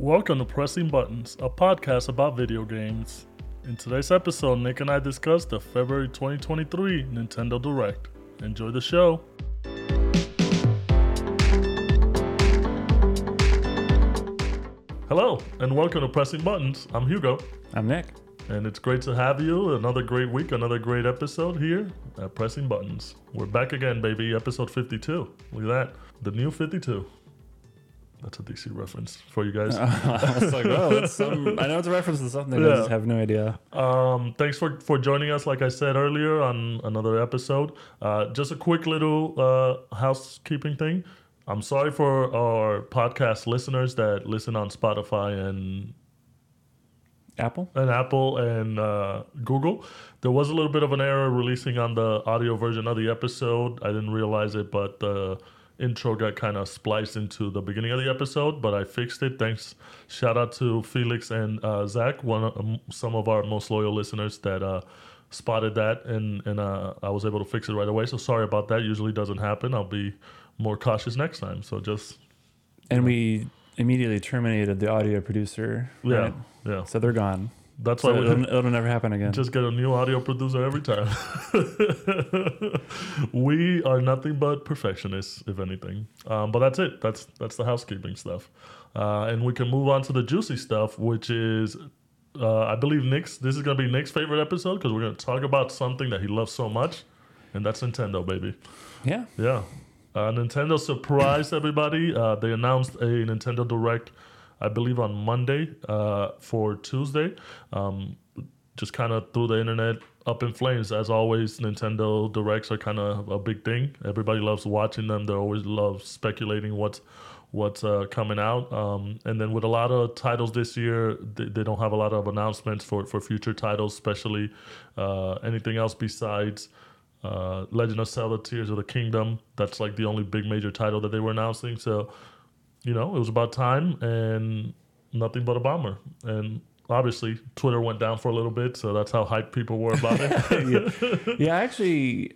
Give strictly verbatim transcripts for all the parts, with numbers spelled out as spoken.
Welcome to Pressing Buttons, a podcast about video games. In today's episode, Nick and I discuss the February twenty twenty-three Nintendo Direct. Enjoy the show. Hello, and welcome to Pressing Buttons. I'm Hugo. I'm Nick. And it's great to have you. Another great week, another great episode here at Pressing Buttons. We're back again, baby. Episode fifty-two. Look at that. The new fifty-two. That's a D C reference for you guys. I was like, oh, that's some, I know it's a reference to something. Yeah. I just have no idea. Um, thanks for, for joining us, like I said earlier, on another episode. Uh, just a quick little uh, housekeeping thing. I'm sorry for our podcast listeners that listen on Spotify and Apple and Apple and uh, Google. There was a little bit of an error releasing on the audio version of the episode. I didn't realize it, but... Uh, intro got kind of spliced into the beginning of the episode, but I fixed it. Thanks. Shout out to Felix and uh, Zach, one of, um, some of our most loyal listeners that uh, spotted that, and, and uh, I was able to fix it right away. So sorry about that. Usually doesn't happen. I'll be more cautious next time. So just... And know. We immediately terminated the audio producer. Right? Yeah, yeah. So they're gone. That's so why it'll, it'll never happen again. Just get a new audio producer every time. We are nothing but perfectionists, if anything. Um, but that's it. That's that's the housekeeping stuff. Uh, and we can move on to the juicy stuff, which is, uh, I believe, Nick's. This is going to be Nick's favorite episode because we're going to talk about something that he loves so much, and that's Nintendo, baby. Yeah. Yeah. Uh, Nintendo surprised everybody. Uh, they announced a Nintendo Direct, I believe, on Monday uh, for Tuesday. Um, just kind of threw the internet up in flames. As always, Nintendo Directs are kind of a big thing. Everybody loves watching them. They always love speculating what's what's uh, coming out. Um, and then with a lot of titles this year, they, they don't have a lot of announcements for, for future titles, especially uh, anything else besides uh, Legend of Zelda: Tears of the Kingdom. That's like the only big major title that they were announcing. So... You know, it was about time and nothing but a bomber. And obviously, Twitter went down for a little bit, so that's how hyped people were about it. yeah. yeah, actually,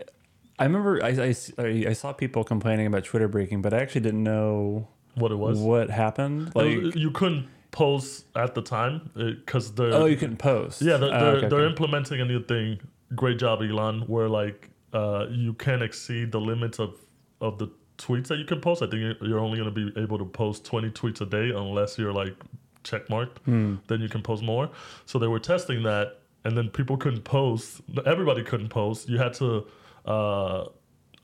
I remember I, I, I saw people complaining about Twitter breaking, but I actually didn't know what it was, what happened. Like you couldn't post at the time because they're oh, you couldn't post. Yeah, they're they're, oh, okay, they're okay. implementing a new thing. Great job, Elon. Where like uh, you can't exceed the limits of of the. tweets that you can post. I think you're only going to be able to post twenty tweets a day unless you're like checkmarked. Mm. Then you can post more. So they were testing that, and then people couldn't post. Everybody couldn't post. You had to uh,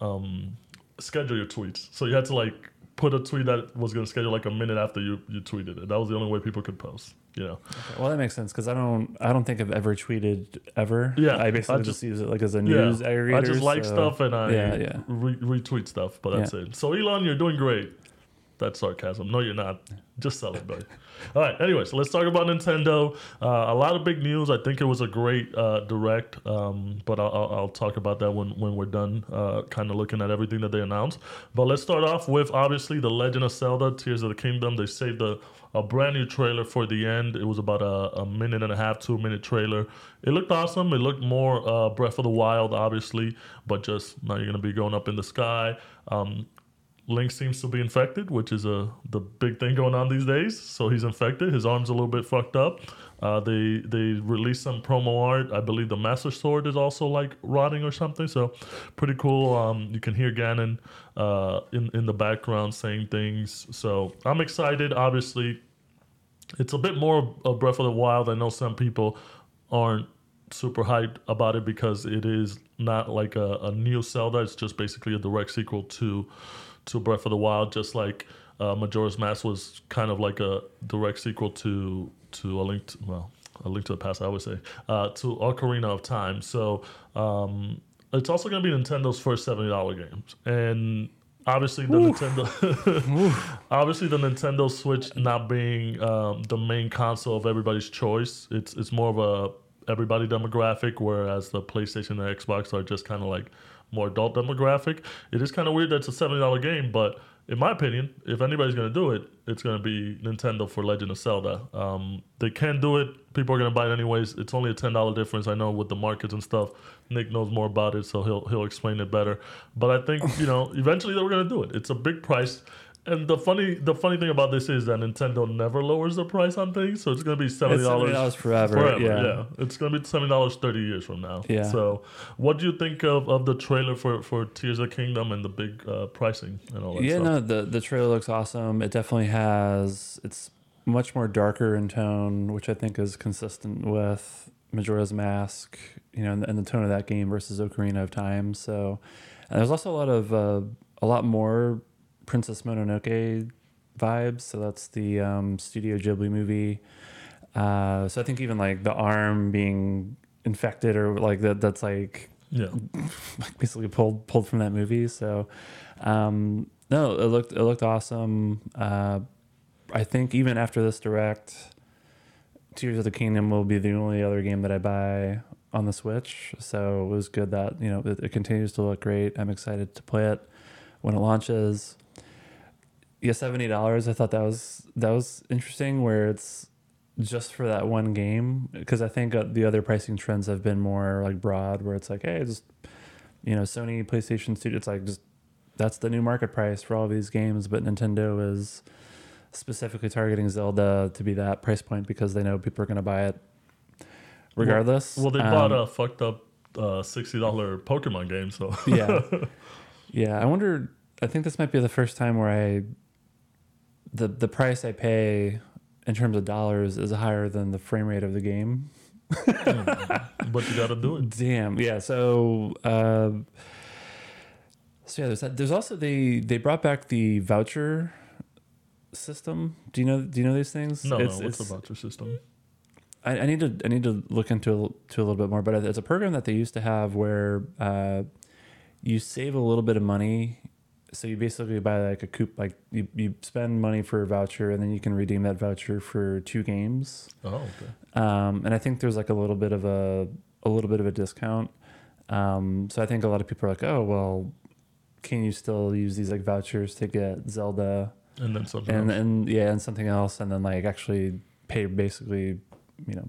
um, schedule your tweets. So you had to like put a tweet that was going to schedule like a minute after you, you tweeted it. That was the only way people could post. You know. Okay. Well, that makes sense because I don't I don't think I've ever tweeted ever. Yeah, I basically I just, just use it like as a news yeah, aggregator. I just like so. stuff and I yeah, yeah. Re- retweet stuff, but that's yeah. it. So Elon, you're doing great. That's sarcasm. No, you're not. Just celebrate. All right. Anyway, so let's talk about Nintendo. Uh, a lot of big news. I think it was a great uh, direct, um, but I'll, I'll talk about that when, when we're done uh, kind of looking at everything that they announced. But let's start off with, obviously, The Legend of Zelda, Tears of the Kingdom. They saved a, a brand new trailer for the end. It was about a, a minute and a half, two-minute trailer. It looked awesome. It looked more uh, Breath of the Wild, obviously, but just now you're going to be going up in the sky. Um Link seems to be infected, which is a the big thing going on these days. So he's infected. His arm's a little bit fucked up. Uh, they they released some promo art. I believe the Master Sword is also like rotting or something. So pretty cool. Um, you can hear Ganon uh, in in the background saying things. So I'm excited. Obviously, it's a bit more of Breath of the Wild. I know some people aren't super hyped about it because it is not like a, a new Zelda. It's just basically a direct sequel to. to Breath of the Wild, just like uh, Majora's Mask was kind of like a direct sequel to to a link to, well a link to the past I would say uh, to Ocarina of Time. So um, it's also going to be Nintendo's first seventy dollars games, and obviously the Oof. Nintendo obviously the Nintendo Switch not being um, the main console of everybody's choice. It's it's more of a everybody demographic, whereas the PlayStation and the Xbox are just kind of like more adult demographic. It is kind of weird that it's a seventy dollars game, but in my opinion, if anybody's going to do it, it's going to be Nintendo for Legend of Zelda. Um, they can do it. People are going to buy it anyways. It's only a ten dollars difference. I know with the markets and stuff, Nick knows more about it, so he'll he'll explain it better. But I think, you know, eventually they were going to do it. It's a big price. And the funny the funny thing about this is that Nintendo never lowers the price on things, so it's going to be seventy dollars, seventy dollars forever. forever yeah. yeah, It's going to be seventy dollars thirty years from now. Yeah. So what do you think of, of the trailer for, for Tears of the Kingdom and the big uh, pricing and all that yeah, stuff? Yeah, no, the, the trailer looks awesome. It definitely has... It's much more darker in tone, which I think is consistent with Majora's Mask, you know, and, and the tone of that game versus Ocarina of Time. So and there's also a lot of... Uh, a lot more... Princess Mononoke vibes, so that's the um, Studio Ghibli movie. Uh, so I think even like the arm being infected or like that—that's like yeah, basically pulled pulled from that movie. So um, no, it looked it looked awesome. Uh, I think even after this direct, Tears of the Kingdom will be the only other game that I buy on the Switch. So it was good that you know it, it continues to look great. I'm excited to play it when it launches. Yeah, seventy dollars. I thought that was that was interesting where it's just for that one game, because I think the other pricing trends have been more like broad where it's like, hey, just, you know, Sony, PlayStation Studio, it's like just that's the new market price for all these games. But Nintendo is specifically targeting Zelda to be that price point because they know people are going to buy it regardless. Well, well they um, bought a fucked up uh, sixty dollars Pokemon game. So yeah. Yeah, I wonder, I think this might be the first time where I... The, the price I pay in terms of dollars is higher than the frame rate of the game. But you gotta do it. Damn. Yeah. So, uh, so yeah, there's that. There's also they, they brought back the voucher system. Do you know, do you know these things? No, it's, no. What's it's, the voucher system? I, I need to, I need to look into to a little bit more, but it's a program that they used to have where, uh, you save a little bit of money. So you basically buy like a coupe, like you, you spend money for a voucher and then you can redeem that voucher for two games. Oh, okay. Um, and I think there's like a little bit of a, a little bit of a discount. Um, so I think a lot of people are like, oh, well, can you still use these like vouchers to get Zelda and then something and, else. and yeah, and something else. And then like actually pay basically, you know,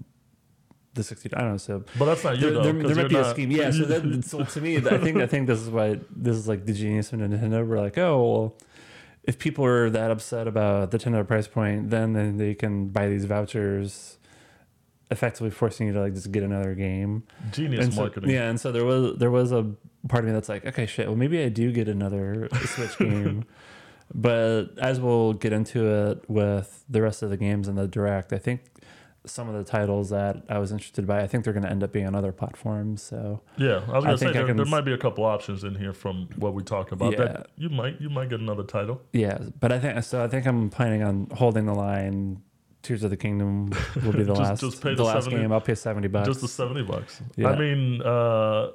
the sixty, I don't know. So, but that's not you. There, though, there, there might be not... a scheme, yeah. So, that, so to me, I think I think this is why this is like the genius of Nintendo. We're like, oh, well, if people are that upset about the ten dollar price point, then, then they can buy these vouchers, effectively forcing you to like just get another game. Genius and so, marketing. Yeah, and so there was there was a part of me that's like, okay, shit. Well, maybe I do get another Switch game. But as we'll get into it with the rest of the games in the Direct, I think. Some of the titles that I was interested by, I think they're going to end up being on other platforms. So yeah, I was going to say there, can... there might be a couple options in here from what we talked about. Yeah. That you might you might get another title. Yeah, but I think so. I think I'm planning on holding the line. Tears of the Kingdom will be the just, last. Just pay the, the last seventy, game. I'll pay seventy bucks. Just the seventy bucks. Yeah. I mean, uh,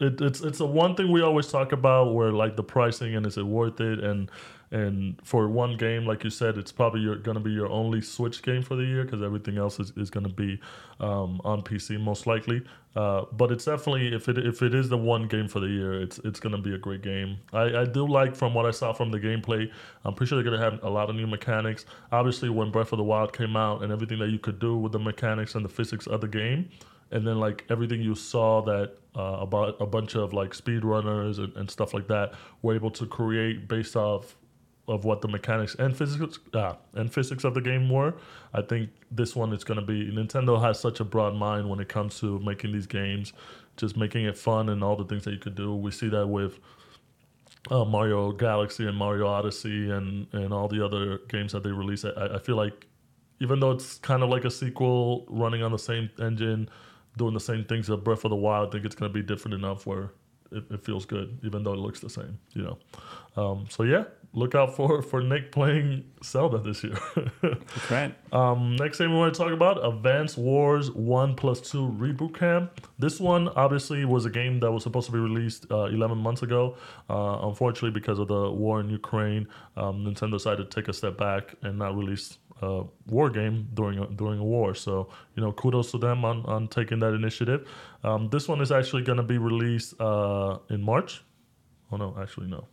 it, it's it's the one thing we always talk about where like the pricing and is it worth it and. And for one game, like you said, it's probably going to be your only Switch game for the year because everything else is, is going to be um, on P C most likely. Uh, but it's definitely, if it if it is the one game for the year, it's it's going to be a great game. I, I do like from what I saw from the gameplay, I'm pretty sure they're going to have a lot of new mechanics. Obviously, when Breath of the Wild came out and everything that you could do with the mechanics and the physics of the game, and then like everything you saw that uh, about a bunch of like speedrunners and, and stuff like that were able to create based off of what the mechanics and physics uh, and physics of the game were. I think this one is going to be... Nintendo has such a broad mind when it comes to making these games, just making it fun and all the things that you could do. We see that with uh, Mario Galaxy and Mario Odyssey and, and all the other games that they release. I, I feel like even though it's kind of like a sequel running on the same engine, doing the same things as Breath of the Wild, I think it's going to be different enough where it, it feels good, even though it looks the same, you know. Um, so, yeah. Look out for, for Nick playing Zelda this year. That's right. Um, next thing we want to talk about, Advance Wars one plus two Reboot Camp. This one, obviously, was a game that was supposed to be released uh, eleven months ago. Uh, unfortunately, because of the war in Ukraine, um, Nintendo decided to take a step back and not release a war game during a, during a war. So, you know, kudos to them on, on taking that initiative. Um, this one is actually going to be released uh, in March. Oh, no, actually, no.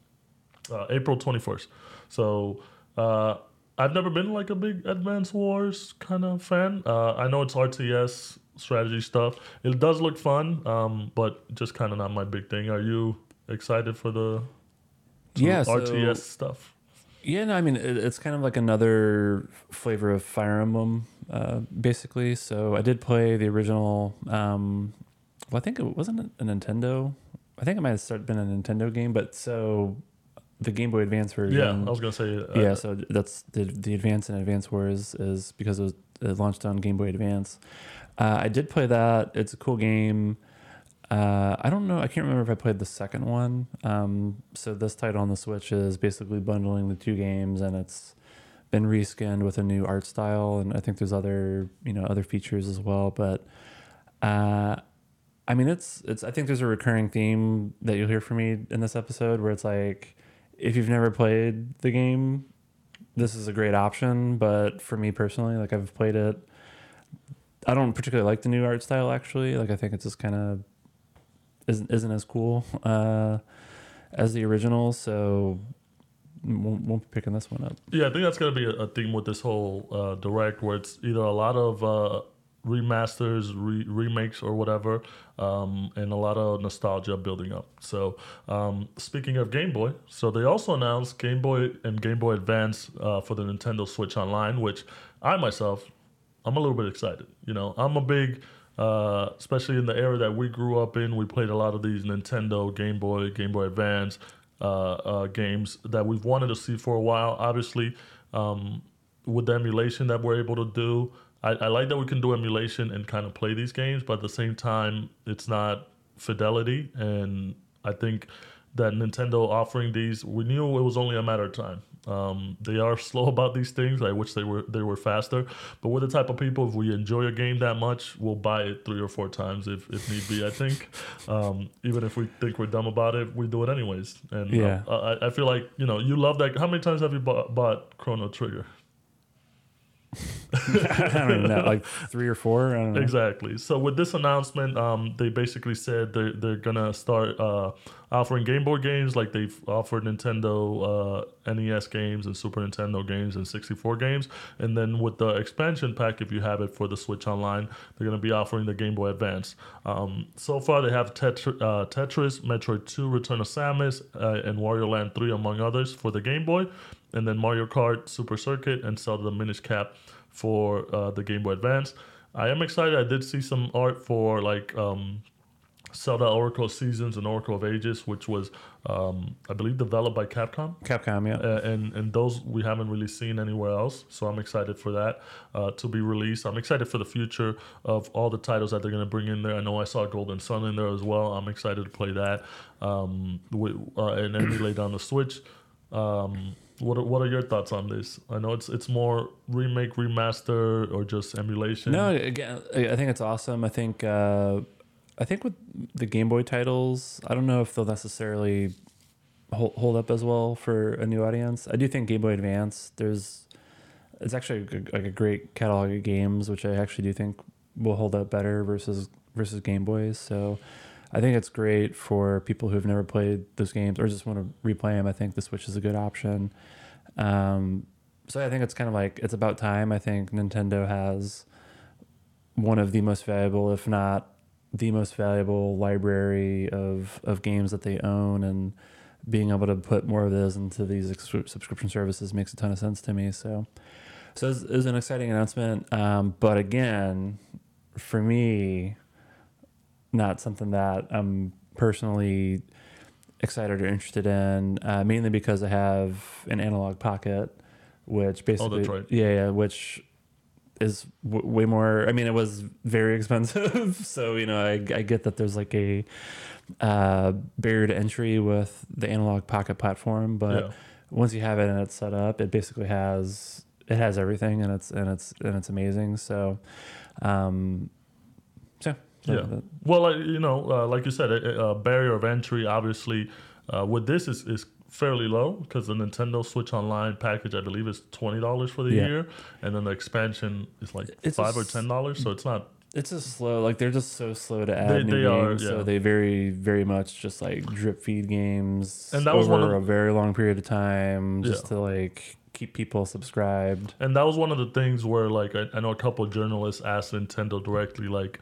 Uh, April twenty-first. So uh, I've never been like a big Advance Wars kind of fan. Uh, I know it's R T S strategy stuff. It does look fun, um, but just kind of not my big thing. Are you excited for the yeah, R T S so, stuff? Yeah, no, I mean, it, it's kind of like another flavor of Fire Emblem, uh, basically. So I did play the original. Um, well, I think it wasn't a Nintendo. I think it might have been a Nintendo game, but so the Game Boy Advance version. Yeah, I was going to say. Uh, yeah, so that's the the Advance and Advance Wars is because it was it launched on Game Boy Advance. Uh, I did play that. It's a cool game. Uh, I don't know. I can't remember if I played the second one. Um, so this title on the Switch is basically bundling the two games, and it's been reskinned with a new art style. And I think there's other, you know, other features as well. But uh, I mean, it's it's. I think there's a recurring theme that you'll hear from me in this episode, where it's like, if you've never played the game, this is a great option. But for me personally, like I've played it. I don't particularly like the new art style. Actually, like I think it's just kind of. Isn't isn't as cool uh, as the original, so won't, won't be picking this one up. Yeah, I think that's going to be a, a theme with this whole uh, Direct, where it's either a lot of uh, remasters, re- remakes, or whatever, um, and a lot of nostalgia building up. So, um, speaking of Game Boy, so they also announced Game Boy and Game Boy Advance uh, for the Nintendo Switch Online, which I myself, I'm a little bit excited. You know, I'm a big... Uh, especially in the era that we grew up in, we played a lot of these Nintendo, Game Boy, Game Boy Advance uh, uh, games that we've wanted to see for a while. Obviously, um, with the emulation that we're able to do, I, I like that we can do emulation and kind of play these games, but at the same time, it's not fidelity. And I think that Nintendo offering these, we knew it was only a matter of time. Um, they are slow about these things. I wish they were they were faster. But we're the type of people, if we enjoy a game that much, we'll buy it three or four times if, if need be, I think. Um, even if we think we're dumb about it, we do it anyways. And yeah. uh, I, I feel like, you know, you love that. How many times have you bought, bought Chrono Trigger? I don't even know, like three or four? I don't know. Exactly. So with this announcement, um, they basically said they're, they're going to start... Uh, offering Game Boy games like they've offered Nintendo uh, N E S games and Super Nintendo games and sixty-four games. And then with the expansion pack, if you have it for the Switch Online, they're going to be offering the Game Boy Advance. Um, so far, they have Tetri- uh, Tetris, Metroid two, Return of Samus, uh, and Wario Land three, among others, for the Game Boy. And then Mario Kart, Super Circuit, and Zelda the Minish Cap for uh, the Game Boy Advance. I am excited. I did see some art for, like... Um, Zelda Oracle of Seasons and Oracle of Ages, which was, um, I believe, developed by Capcom. Capcom, yeah. Uh, and and those we haven't really seen anywhere else, so I'm excited for that uh, to be released. I'm excited for the future of all the titles that they're going to bring in there. I know I saw Golden Sun in there as well. I'm excited to play that um, with, uh, and emulate on the Switch. Um, what are, what are your thoughts on this? I know it's it's more remake, remaster, or just emulation. No, again, I think it's awesome. I think... Uh I think with the Game Boy titles, I don't know if they'll necessarily hold, hold up as well for a new audience. I do think Game Boy Advance, there's it's actually a, like a great catalog of games, which I actually do think will hold up better versus versus Game Boys. So I think it's great for people who've never played those games or just want to replay them. I think the Switch is a good option. Um, so I think it's kind of like it's about time. I think Nintendo has one of the most valuable, if not the most valuable library of, of games that they own, and being able to put more of those into these ex- subscription services makes a ton of sense to me. So, so it was, it was an exciting announcement. Um, but again, for me, not something that I'm personally excited or interested in, uh, mainly because I have an Analog Pocket, which basically, oh, that's right. yeah, yeah, which, is w- way more. I mean, it was very expensive, so you know, I, I get that there's like a uh, barrier to entry with the Analog Pocket platform, but yeah. Once you have it and it's set up, it basically has it has everything, and it's and it's and it's amazing. So, um, so yeah. yeah. Well, uh, you know, uh, like you said, a, a barrier of entry, obviously, uh, with this is is. fairly low, because the Nintendo Switch Online package, I believe, is twenty dollars for the yeah. year, and then the expansion is like it's five a, or ten dollars. So it's not. It's just slow. Like they're just so slow to add they, new they games. Are, yeah. So they very, very much just like drip feed games and that was over one of, a very long period of time, just yeah. to like keep people subscribed. And that was one of the things where, like, I, I know a couple of journalists asked Nintendo directly, like,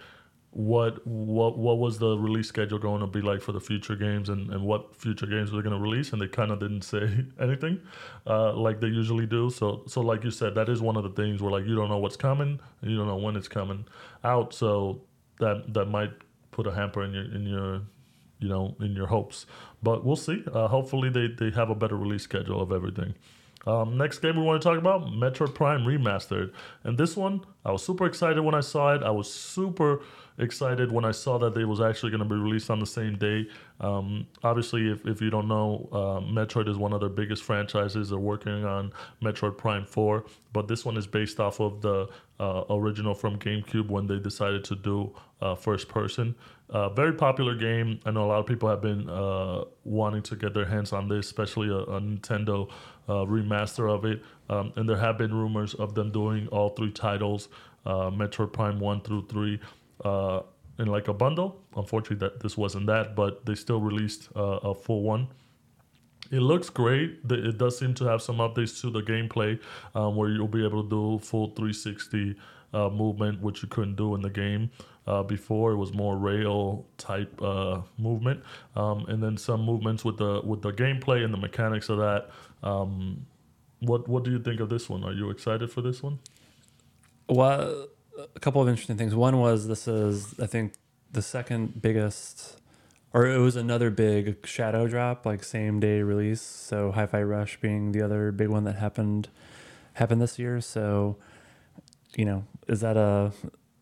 what what what was the release schedule going to be like for the future games, and, and what future games were they going to release, and they kind of didn't say anything uh, like they usually do. So so like you said, that is one of the things where, like, you don't know what's coming, and you don't know when it's coming out, so that that might put a hamper in your in your you know in your hopes. But we'll see. Uh, hopefully they, they have a better release schedule of everything. Um, next game we want to talk about, Metroid Prime Remastered. And this one, I was super excited when I saw it. I was super excited when I saw that it was actually going to be released on the same day. Um, obviously, if, if you don't know, uh, Metroid is one of their biggest franchises. They're working on Metroid Prime four, but this one is based off of the uh, original from GameCube when they decided to do uh, first person. Uh, very popular game. I know a lot of people have been uh, wanting to get their hands on this, especially a, a Nintendo uh, remaster of it. Um, and there have been rumors of them doing all three titles, uh, Metroid Prime one through three, uh, in like a bundle. Unfortunately, that this wasn't that, but they still released uh, a full one. It looks great. It does seem to have some updates to the gameplay, um, where you'll be able to do full three sixty uh, movement, which you couldn't do in the game. Uh, before it was more rail type uh, movement, um, and then some movements with the with the gameplay and the mechanics of that. Um, what what do you think of this one? Are you excited for this one? Well, a couple of interesting things. One was this is I think the second biggest, or it was another big shadow drop, like same day release. So Hi-Fi Rush being the other big one that happened happened this year. So, you know, is that a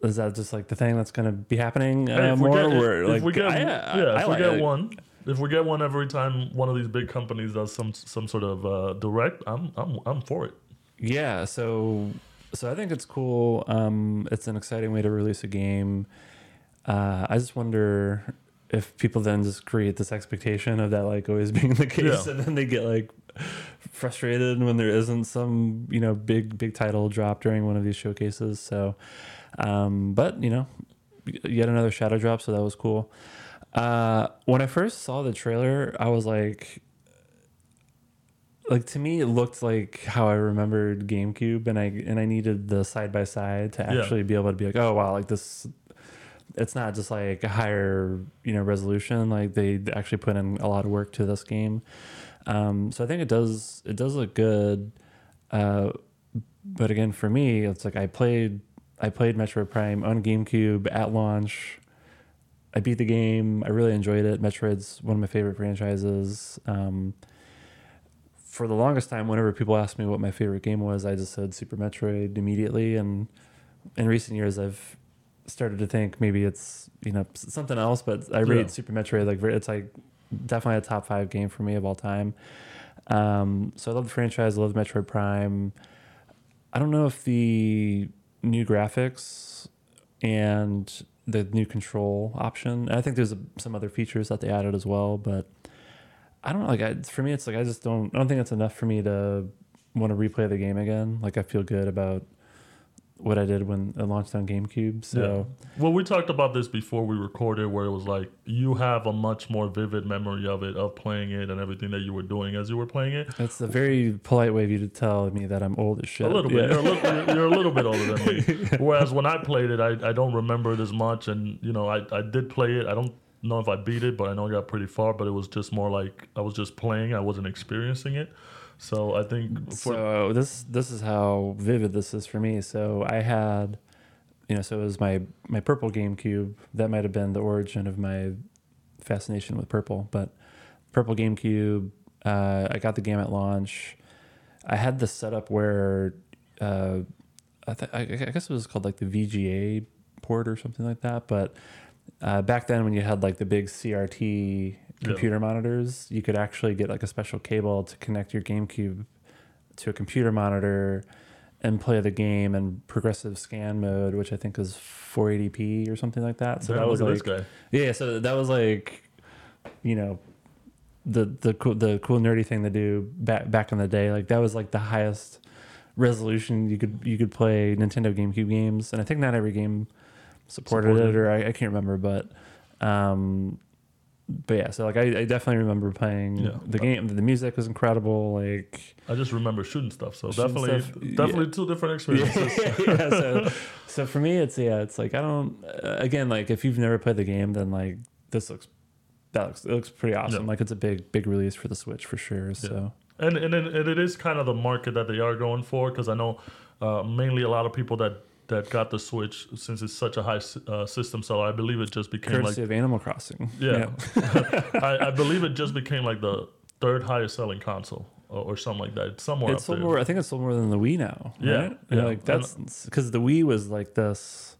Is that just like the thing that's going to be happening uh, if we more? Get, or if, like, if we get, I, yeah, yeah, I if like we get one, if we get one every time one of these big companies does some some sort of uh, direct, I'm I'm I'm for it. Yeah, so so I think it's cool. Um, it's an exciting way to release a game. Uh, I just wonder if people then just create this expectation of that like always being the case, yeah. and then they get like frustrated when there isn't some you know big big title drop during one of these showcases. So. Um, but you know, yet another shadow drop, so that was cool. Uh, when I first saw the trailer, I was like, like to me, it looked like how I remembered GameCube, and I and I needed the side by side to actually yeah. be able to be like, oh wow, like this. It's not just like a higher you know resolution. Like they actually put in a lot of work to this game. Um, so I think it does it does look good. Uh, but again, for me, it's like I played. I played Metroid Prime on GameCube at launch. I beat the game. I really enjoyed it. Metroid's one of my favorite franchises. Um, for the longest time, whenever people asked me what my favorite game was, I just said Super Metroid immediately. And in recent years, I've started to think maybe it's you know something else. But I rate yeah. Super Metroid like it's like definitely a top five game for me of all time. Um, so I love the franchise. I love Metroid Prime. I don't know if the new graphics and the new control option. I think there's a, some other features that they added as well, but I don't know. Like I, for me, it's like, I just don't, I don't think it's enough for me to want to replay the game again. Like I feel good about what I did when it launched on GameCube. So, yeah. Well, we talked about this before we recorded where it was like, you have a much more vivid memory of it, of playing it and everything that you were doing as you were playing it. That's a very polite way of you to tell me that I'm old as shit. A little bit. Yeah. You're, a little, you're a little bit older than me. Whereas when I played it, I, I don't remember it as much. And, you know, I, I did play it. I don't know if I beat it, but I know I got pretty far, but it was just more like I was just playing. I wasn't experiencing it. So I think for so this this is how vivid this is for me. So I had, you know, so it was my my purple GameCube. That might have been the origin of my fascination with purple. But purple GameCube, uh, I got the game at launch. I had this setup where uh, I, th- I guess it was called like the V G A port or something like that. But uh, back then, when you had like the big C R T computer yeah. monitors, you could actually get like a special cable to connect your GameCube to a computer monitor and play the game in progressive scan mode, which I think is four eighty p or something like that. So yeah, that was like, guy. yeah, so that was like, you know, the the cool the cool nerdy thing to do back back in the day. Like that was like the highest resolution you could you could play Nintendo GameCube games, and I think not every game supported, supported. it, or I, I can't remember, but. Um, But yeah, so like I, I definitely remember playing yeah, the game. The music was incredible. Like I just remember shooting stuff. So shooting definitely, stuff, definitely yeah. two different experiences. yeah. So, so for me, it's yeah, it's like I don't. Uh, again, like if you've never played the game, then like this looks, that looks, it looks pretty awesome. Yeah. Like it's a big, big release for the Switch for sure. Yeah. So and and it, and it is kind of the market that they are going for, because I know uh, mainly a lot of people that. that got the Switch, since it's such a high uh, system seller, I believe it just became courtesy like... of Animal Crossing. Yeah. yeah. I, I believe it just became like the third highest selling console or, or something like that. It's somewhere it's up sold there. More, I think it's sold more than the Wii now. Yeah. Right? yeah. Like that's... Because the Wii was like this...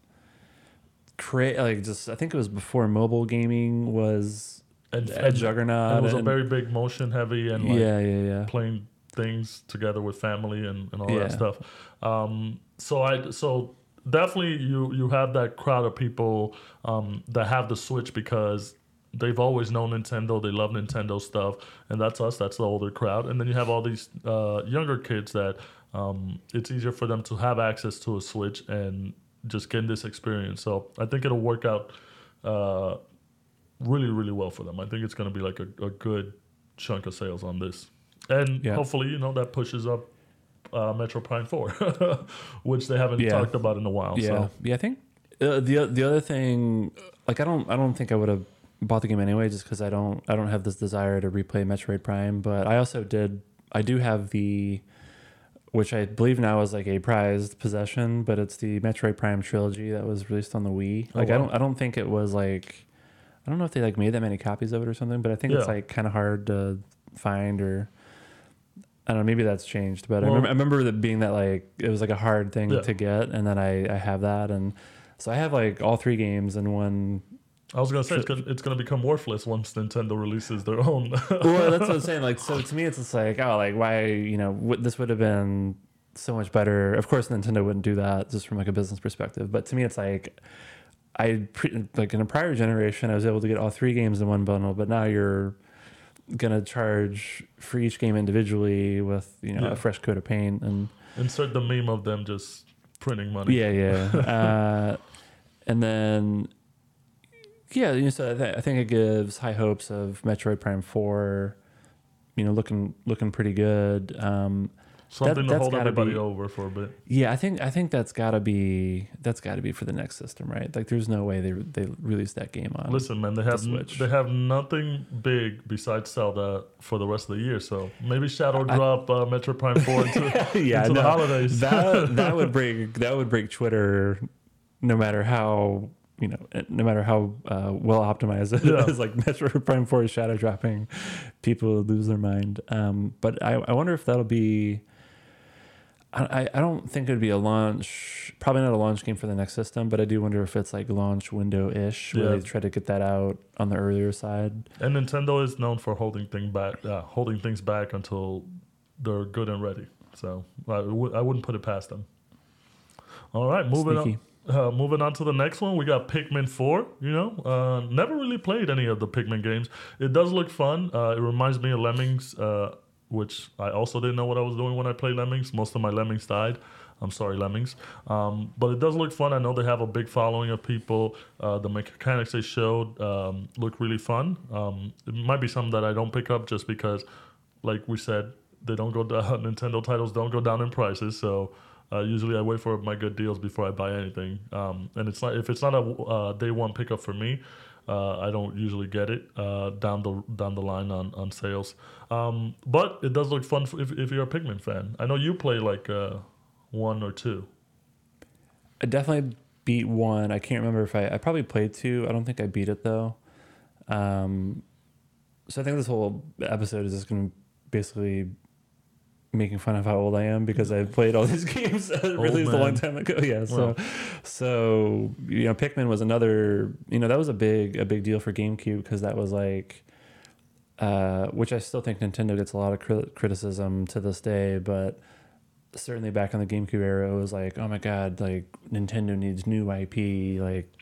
Cra- like just... I think it was before mobile gaming was and, a and, juggernaut. It was and, a very big motion heavy and like yeah, yeah, yeah. playing things together with family and, and all yeah. that stuff. Um, so I... So... Definitely, you, you have that crowd of people um, that have the Switch because they've always known Nintendo. They love Nintendo stuff, and that's us. That's the older crowd. And then you have all these uh, younger kids that um, it's easier for them to have access to a Switch and just get this experience. So I think it'll work out uh, really, really well for them. I think it's going to be like a, a good chunk of sales on this. And yeah. hopefully, you know, that pushes up Uh, Metroid Prime four, which they haven't yeah. talked about in a while. Yeah, so. yeah. I think uh, the the other thing, like I don't I don't think I would have bought the game anyway, just because I don't I don't have this desire to replay Metroid Prime. But I also did I do have the, which I believe now is like a prized possession, but it's the Metroid Prime trilogy that was released on the Wii. Like oh, wow. I don't I don't think it was like I don't know if they like made that many copies of it or something, but I think yeah. it's like kind of hard to find or. I don't know, maybe that's changed, but well, I remember, I remember that being that like it was like a hard thing yeah. to get, and then I, I have that, and so I have like all three games in one. I was gonna say it's gonna, it's gonna become worthless once Nintendo releases their own. Well, that's what I'm saying. Like, so to me, it's just like, oh, like why? You know, w- this would have been so much better. Of course, Nintendo wouldn't do that just from like a business perspective, but to me, it's like I pre- like in a prior generation, I was able to get all three games in one bundle, but now you're gonna charge for each game individually with you know yeah. a fresh coat of paint and insert the meme of them just printing money. Yeah, yeah. uh, and then yeah, you know, so I, th- I think it gives high hopes of Metroid Prime four. You know, looking looking pretty good. Um, Something that, to hold everybody be, over for a bit. Yeah, I think I think that's gotta be that's gotta be for the next system, right? Like, there's no way they they release that game on. Listen, man, they have the n- they have nothing big besides Zelda for the rest of the year. So maybe Shadow I, drop uh, Metroid Prime four into, yeah, into no, the holidays. that that would break that would break Twitter, no matter how you know, no matter how uh, well optimized it yeah. is. Like Metroid Prime four is shadow dropping, people lose their mind. Um, but I I wonder if that'll be. I, I don't think it'd be a launch, probably not a launch game for the next system, but I do wonder if it's like launch window-ish, where yeah. they try to get that out on the earlier side. And Nintendo is known for holding thing back, uh, holding things back until they're good and ready. So I, w- I wouldn't put it past them. All right, moving Sneaky. on. Uh, moving on to the next one, we got Pikmin four. You know, uh, never really played any of the Pikmin games. It does look fun. Uh, it reminds me of Lemmings. Uh, Which I also didn't know what I was doing when I played Lemmings. Most of my Lemmings died. I'm sorry, Lemmings. Um, but it does look fun. I know they have a big following of people. Uh, the mechanics they showed um, look really fun. Um, it might be something that I don't pick up just because, like we said, they don't go down. Nintendo titles don't go down in prices. So uh, usually I wait for my good deals before I buy anything. Um, and it's not if it's not a uh, day one pickup for me, Uh, I don't usually get it uh, down the down the line on, on sales. Um, but it does look fun if, if you're a Pikmin fan. I know you play like uh, one or two. I definitely beat one. I can't remember if I... I probably played two. I don't think I beat it, though. Um, so I think this whole episode is just going to basically... making fun of how old I am because I played all these games released a long time ago. Yeah, so wow. so you know, Pikmin was another. You know, that was a big a big deal for GameCube because that was like, uh, which I still think Nintendo gets a lot of cri- criticism to this day, but certainly back in the GameCube era, it was like, oh my god, like Nintendo needs new I P. Like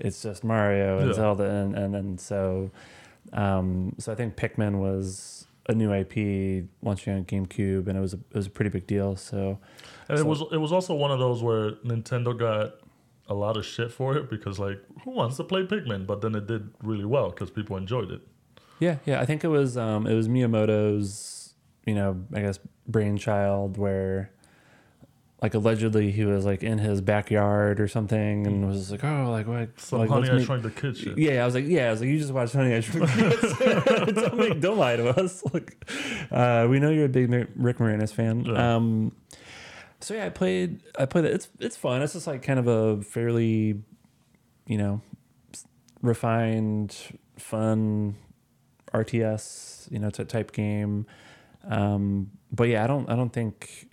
it's just Mario and yeah. Zelda, and and and so, um, so I think Pikmin was. A new I P launching on GameCube, and it was a, it was a pretty big deal. So, and so. it was it was also one of those where Nintendo got a lot of shit for it because, like, who wants to play Pikmin? But then it did really well because people enjoyed it. Yeah, yeah. I think it was um, it was Miyamoto's, you know, I guess brainchild where, like, allegedly he was like in his backyard or something and was like, oh, like what? Some like, Honey, I make... Shrunk the Kids shit. Yeah, I was like, yeah, I was like, you just watched Honey, I Shrunk the Kids. don't, make, don't lie to us. Like, uh, we know you're a big Rick Moranis fan. Yeah. Um, so yeah, I played. I played it. It's it's fun. It's just like kind of a fairly, you know, refined, fun R T S, you know, type game. Um, but yeah, I don't. I don't think.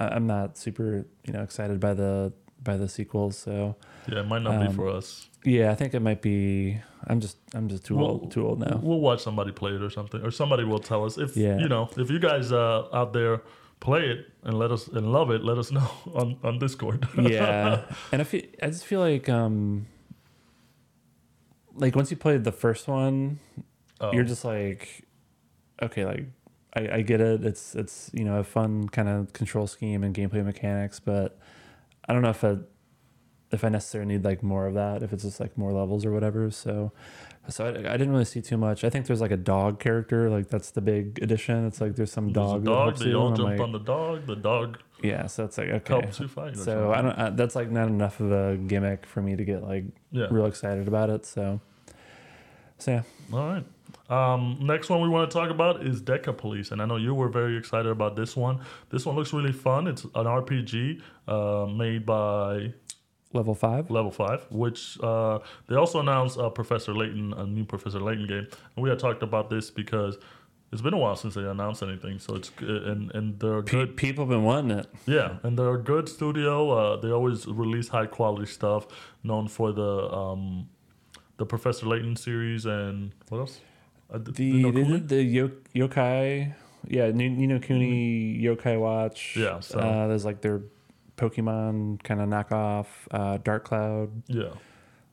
I'm not super, you know, excited by the by the sequels. So yeah, it might not um, be for us. Yeah, I think it might be. I'm just. I'm just too we'll, old. Too old now. We'll watch somebody play it or something, or somebody will tell us if yeah. you know if you guys uh, out there. Play it and let us and love it. Let us know on, on Discord. yeah, and I feel I just feel like um, like once you played the first one, oh. you're just like, okay, like I, I get it. It's it's you know a fun kind of control scheme and gameplay mechanics, but I don't know if I if I necessarily need like more of that. If it's just like more levels or whatever. So so I, I didn't really see too much. I think there's like a dog character, like that's the big addition. It's like there's some dog. There's a dog. They all jump like, on the dog. The dog. Yeah, so it's like okay. Helps you fight. So I don't. I, that's like not enough of a gimmick for me to get like yeah. real excited about it. So, so yeah. All right. Um, next one we want to talk about is Deca Police, and I know you were very excited about this one. This one looks really fun. It's an R P G uh, made by. Level five. Level five, which uh, they also announced uh, Professor Layton, a new Professor Layton game. And we had talked about this because it's been a while since they announced anything. So it's and, and they're good. Pe- people have been wanting it. Yeah, and they're a good studio. Uh, they always release high-quality stuff, known for the um, the Professor Layton series and what else? Uh, the the, no the, the yo- Yokai. Yeah, Ni no Kuni, Yokai Watch. Yeah, so. Uh, there's like their... Pokemon kind of knockoff, uh, Dark Cloud. Yeah.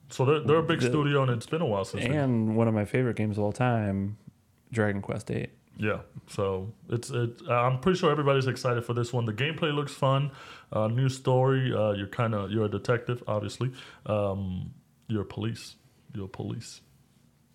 So they're, they're a big the, studio, and it's been a while since. And then. One of my favorite games of all time, Dragon Quest eight. Yeah. So it's it. I'm pretty sure everybody's excited for this one. The gameplay looks fun. Uh, new story. Uh, you're kind of you're a detective, obviously. Um, you're police. You're police.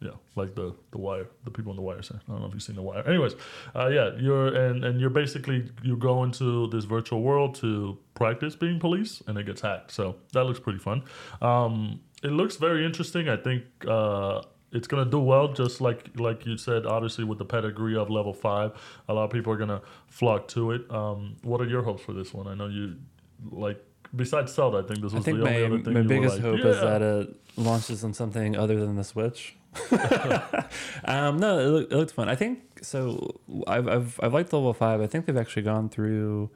Yeah, like the, the Wire, the people in the Wire. Say. I don't know if you've seen the Wire. Anyways, uh, yeah, you're and, and you're basically you go into this virtual world to practice being police, and it gets hacked. So that looks pretty fun. Um, it looks very interesting. I think uh, it's gonna do well, just like like you said. Obviously, with the pedigree of Level Five, a lot of people are gonna flock to it. Um, what are your hopes for this one? I know you like. Besides Zelda, I think this was think the my, only other thing. My biggest like, hope yeah. is that it launches on something other than the Switch. um, no, it, look, it looked fun. I think so. I've I've I've liked Level Five. I think they've actually gone through.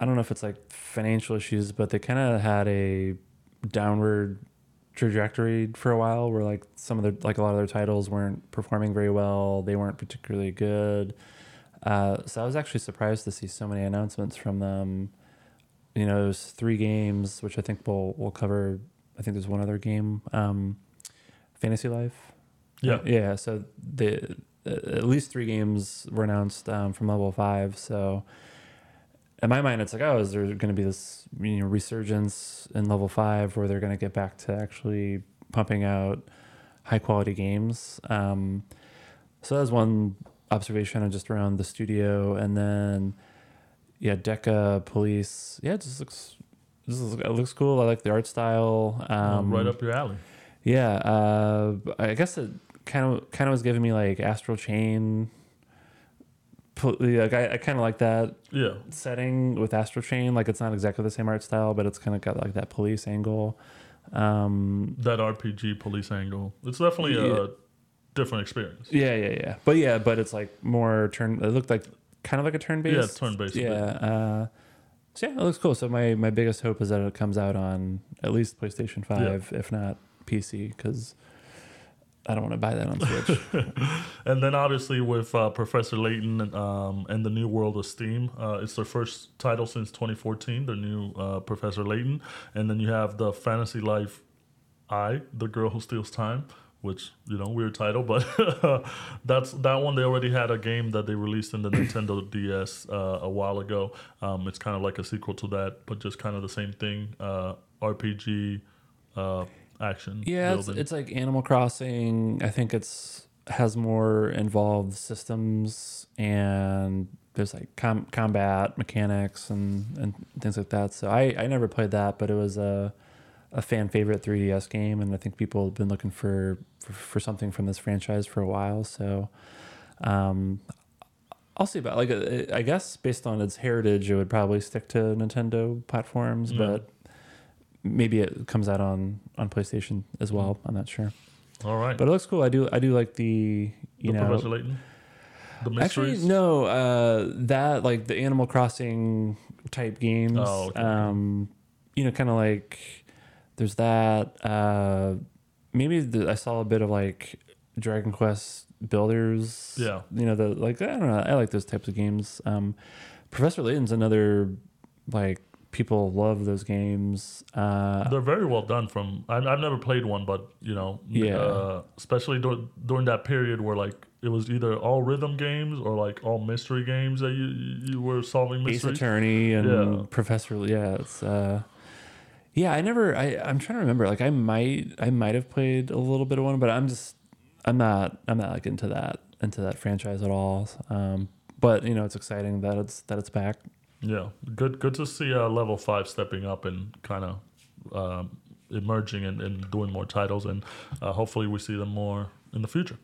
I don't know if it's like financial issues, but they kind of had a downward trajectory for a while, where like some of their like a lot of their titles weren't performing very well. They weren't particularly good. Uh, so I was actually surprised to see so many announcements from them. You know, it was three games, which I think we'll, we'll cover. I think there's one other game, um, Fantasy Life. Yeah. Yeah, so the at least three games were announced um, from Level five. So in my mind, it's like, oh, is there going to be this you know, resurgence in Level five where they're going to get back to actually pumping out high-quality games? Um, so that was one observation just around the studio. And then... Yeah, Deca Police. Yeah, it just looks, just looks, it looks cool. I like the art style. Um, right up your alley. Yeah, uh, I guess it kind of kind of was giving me like Astral Chain. Like I, I kind of like that. Yeah. Setting with Astral Chain, like it's not exactly the same art style, but it's kind of got like that police angle. Um, that R P G police angle. It's definitely yeah. a different experience. Yeah, yeah, yeah. But yeah, but it's like more turn. It looked like. Kind of like a turn-based. Yeah, turn-based. Yeah. Uh, so, yeah, it looks cool. So, my, my biggest hope is that it comes out on at least PlayStation five, yeah. if not P C, because I don't want to buy that on Switch. And then, obviously, with uh, Professor Layton um, and the New World of Steam, uh, it's their first title since twenty fourteen, their new uh, Professor Layton. And then you have the Fantasy Life I, The Girl Who Steals Time. Which, you know, weird title, but that's that one. They already had a game that they released in the Nintendo D S uh, a while ago. Um, it's kind of like a sequel to that, but just kind of the same thing. Uh, R P G uh, action. Yeah, it's, it's like Animal Crossing. I think it's has more involved systems, and there's like com- combat mechanics and, and things like that. So I, I never played that, but it was a a fan favorite three D S game, and I think people have been looking for for, for something from this franchise for a while. So um, I'll see about it. Like I guess based on its heritage, it would probably stick to Nintendo platforms, yeah. but maybe it comes out on, on PlayStation as well. I'm not sure. All right, but it looks cool. I do I do like the you the know. Professor Layton? The mysteries? Actually, no. Uh, that like the Animal Crossing type games. Oh, okay. um, you know, kind of like there's that. Uh, maybe the, I saw a bit of like Dragon Quest Builders. Yeah. You know, the like I don't know. I like those types of games. Um, Professor Layton's another like people love those games. Uh, They're very well done. From I've, I've never played one, but you know, yeah. Uh, especially dur- during that period where like. It was either all rhythm games or like all mystery games that you you were solving mysteries. Ace Attorney and yeah. Professor, yeah, it's uh, yeah. I never, I I'm trying to remember. Like I might I might have played a little bit of one, but I'm just I'm not I'm not like into that into that franchise at all. Um, but you know it's exciting that it's that it's back. Yeah, good good to see uh, Level five stepping up and kind of uh, emerging and, and doing more titles, and uh, hopefully we see them more in the future.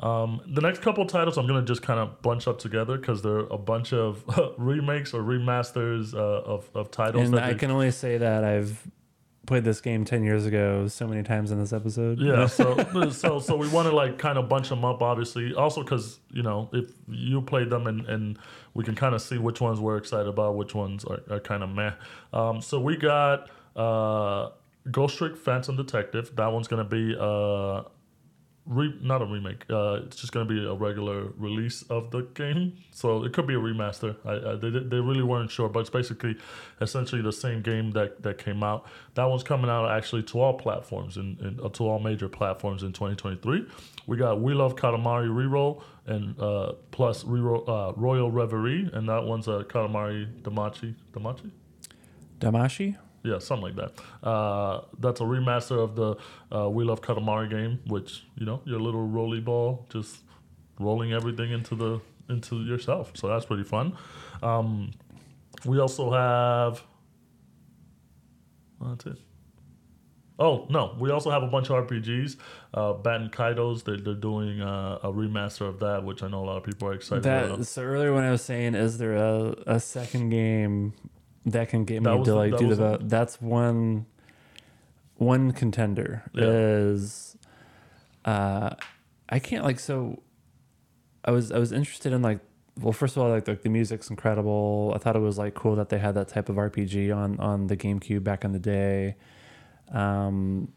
Um, the next couple titles I'm going to just kind of bunch up together because they're a bunch of remakes or remasters uh, of, of titles. And that I they... can only say that I've played this game ten years ago so many times in this episode. Yeah, so so so we want to like kind of bunch them up, obviously. Also because, you know, if you played them and, and we can kind of see which ones we're excited about, which ones are, are kind of meh. Um, so we got uh, Ghost Trick Phantom Detective. That one's going to be... Uh, Re- not a remake. Uh, it's just going to be a regular release of the game, so it could be a remaster. I, I, they they really weren't sure, but it's basically, essentially the same game that, that came out. That one's coming out actually to all platforms and uh, to all major platforms in twenty twenty-three. We got We Love Katamari Reroll and uh, plus Reroll uh, Royal Reverie, and that one's a Katamari Damacy Damacy Damacy. Yeah, something like that. Uh, that's a remaster of the uh, We Love Katamari game, which, you know, your little rolly ball, just rolling everything into the into yourself. So that's pretty fun. Um, we also have... That's it. Oh, no. We also have a bunch of R P Gs. Uh, Bat and Kaidos, they're, they're doing a, a remaster of that, which I know a lot of people are excited that, about. So earlier when I was saying, is there a, a second game... That can get that me to like the, that do the. A, that's one, one contender yeah. is, uh, I can't like so. I was I was interested in like well first of all like the, the music's incredible. I thought it was like cool that they had that type of R P G on on the GameCube back in the day. Um,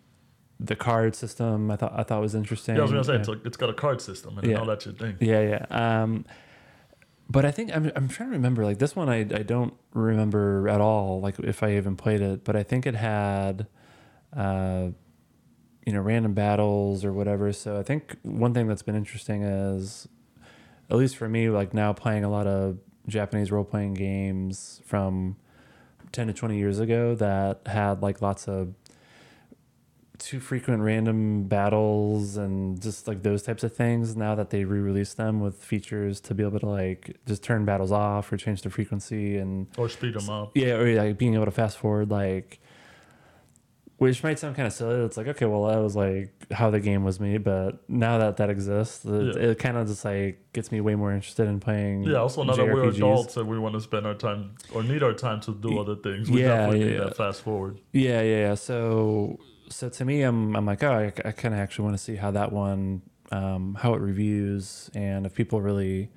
the card system I thought I thought was interesting. Yeah, I was gonna say yeah. it's, like, it's got a card system and yeah. all that's your thing. Yeah, yeah. Um, But I think I'm I'm trying to remember like this one I, I don't remember at all like if I even played it, but I think it had uh you know random battles or whatever. So I think one thing that's been interesting is, at least for me, like now playing a lot of Japanese role-playing games from ten to twenty years ago that had like lots of too frequent random battles and just like those types of things. Now that they re-release them with features to be able to like just turn battles off or change the frequency and or speed them up, yeah, or like being able to fast forward, like which might sound kind of silly. It's like okay, well that was like how the game was made, but now that that exists, it, yeah. it kind of just like gets me way more interested in playing. Yeah, also now that we're adults and we want to spend our time or need our time to do other things, we yeah, definitely yeah, need yeah. that fast forward. Yeah, yeah, yeah. So. So to me, I'm I'm like, oh, I, I kind of actually want to see how that one, um, how it reviews, and if people really,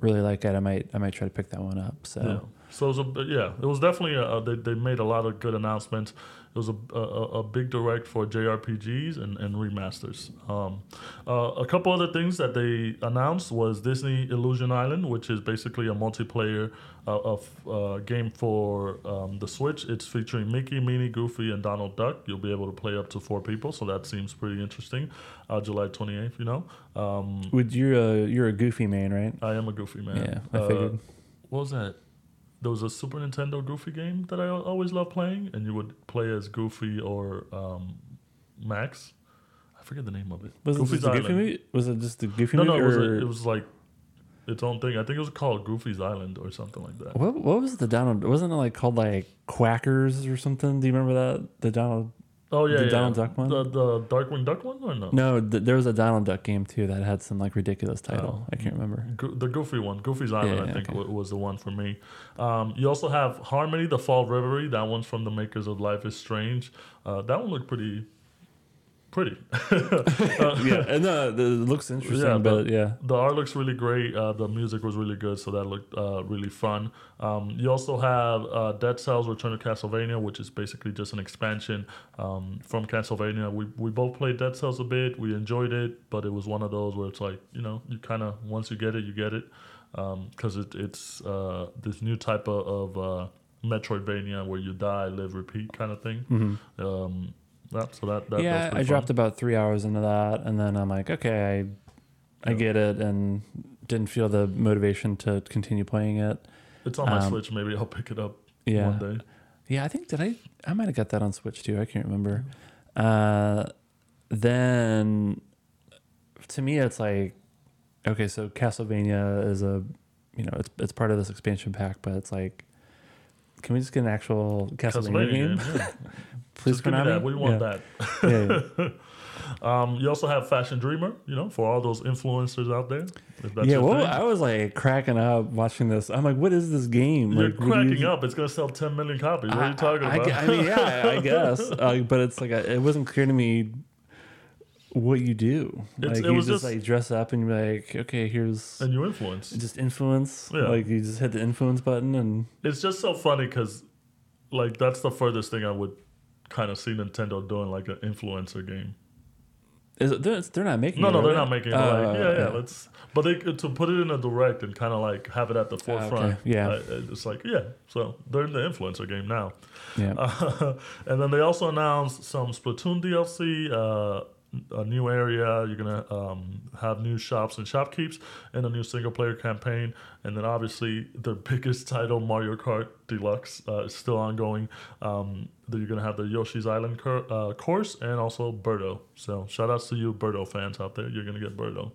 really like it, I might I might try to pick that one up. So, yeah. so it was a, yeah, it was definitely a, they they made a lot of good announcements. It was a a, a big direct for J R P Gs and, and remasters. Um, uh, a couple other things that they announced was Disney Illusion Island, which is basically a multiplayer uh, of uh, game for um, the Switch. It's featuring Mickey, Minnie, Goofy, and Donald Duck. You'll be able to play up to four people, so that seems pretty interesting. Uh, July twenty-eighth, you know. Um, Would you uh, you're a Goofy man, right? I am a Goofy man. Yeah, I figured. Uh, what was that? there was a Super Nintendo Goofy game that I always loved playing, and you would play as Goofy or um, Max. I forget the name of it. Was Goofy's it Goofy Island. Was it just the Goofy No, movie, no, it was, a, it was like its own thing. I think it was called Goofy's Island or something like that. What What was the Donald? Wasn't it like called like Quackers or something? Do you remember that? The Donald. Oh yeah, the yeah, Donald yeah. Duck one. The, the Darkwing Duck one or no? No, th- there was a Donald Duck game too that had some like ridiculous title. Uh, I can't remember. Go- the Goofy one, Goofy's Island, yeah, yeah, I think okay. w- was the one for me. Um, you also have Harmony, The Fall Reverie. That one's from the makers of Life is Strange. Uh, that one looked pretty, pretty. uh, yeah, and uh, it looks interesting. Yeah, but the, yeah, the art looks really great. Uh, the music was really good, so that looked uh, really fun. Um, you also have uh, Dead Cells: Return to Castlevania, which is basically just an expansion um, from Castlevania. We we both played Dead Cells a bit. We enjoyed it, but it was one of those where it's like, you know, you kind of, once you get it, you get it, because um, it, it's uh, this new type of, of uh, Metroidvania where you die, live, repeat kind of thing. Mm-hmm. Um, that so that, that yeah, I fun. dropped about three hours into that, and then I'm like, okay, I, I yeah. get it, and didn't feel the motivation to continue playing it. It's on my um, Switch. Maybe I'll pick it up yeah. one day. Yeah, I think, did I? I might have got that on Switch too. I can't remember. Uh, then, to me, it's like, okay, so Castlevania is a, you know, it's it's part of this expansion pack, but it's like, can we just get an actual Castlevania, Castlevania game? game yeah. Please just give me that. We want yeah. that. Yeah, yeah. Um, you also have Fashion Dreamer, you know, for all those influencers out there. If that's yeah, well, thing. I was like cracking up watching this. I'm like, what is this game? You're like, cracking you up. It's going to sell ten million copies. What I, are you talking I, about? I, I mean, yeah, I guess. Uh, but it's like, a, it wasn't clear to me what you do. It's, like, it you was just, just like dress up and you're like, okay, here's. And you influence. Just influence. Yeah. Like, you just hit the influence button. And it's just so funny because, like, that's the furthest thing I would kind of see Nintendo doing, like an influencer game. Is it, they're, they're not making no, it. No, no, they're right? not making it. Uh, like, yeah, yeah, yeah, let's. But they, to put it in a direct and kind of like have it at the forefront. Uh, okay. Yeah, uh, it's like yeah. So they're in the influencer game now. Yeah. Uh, and then they also announced some Splatoon D L C, uh, a new area. You're gonna um, have new shops and shopkeeps, and a new single player campaign. And then obviously their biggest title, Mario Kart Deluxe, uh, is still ongoing. Um, you're going to have the Yoshi's Island cur- uh, course and also Birdo. So shout outs to you Birdo fans out there. You're going to get Birdo.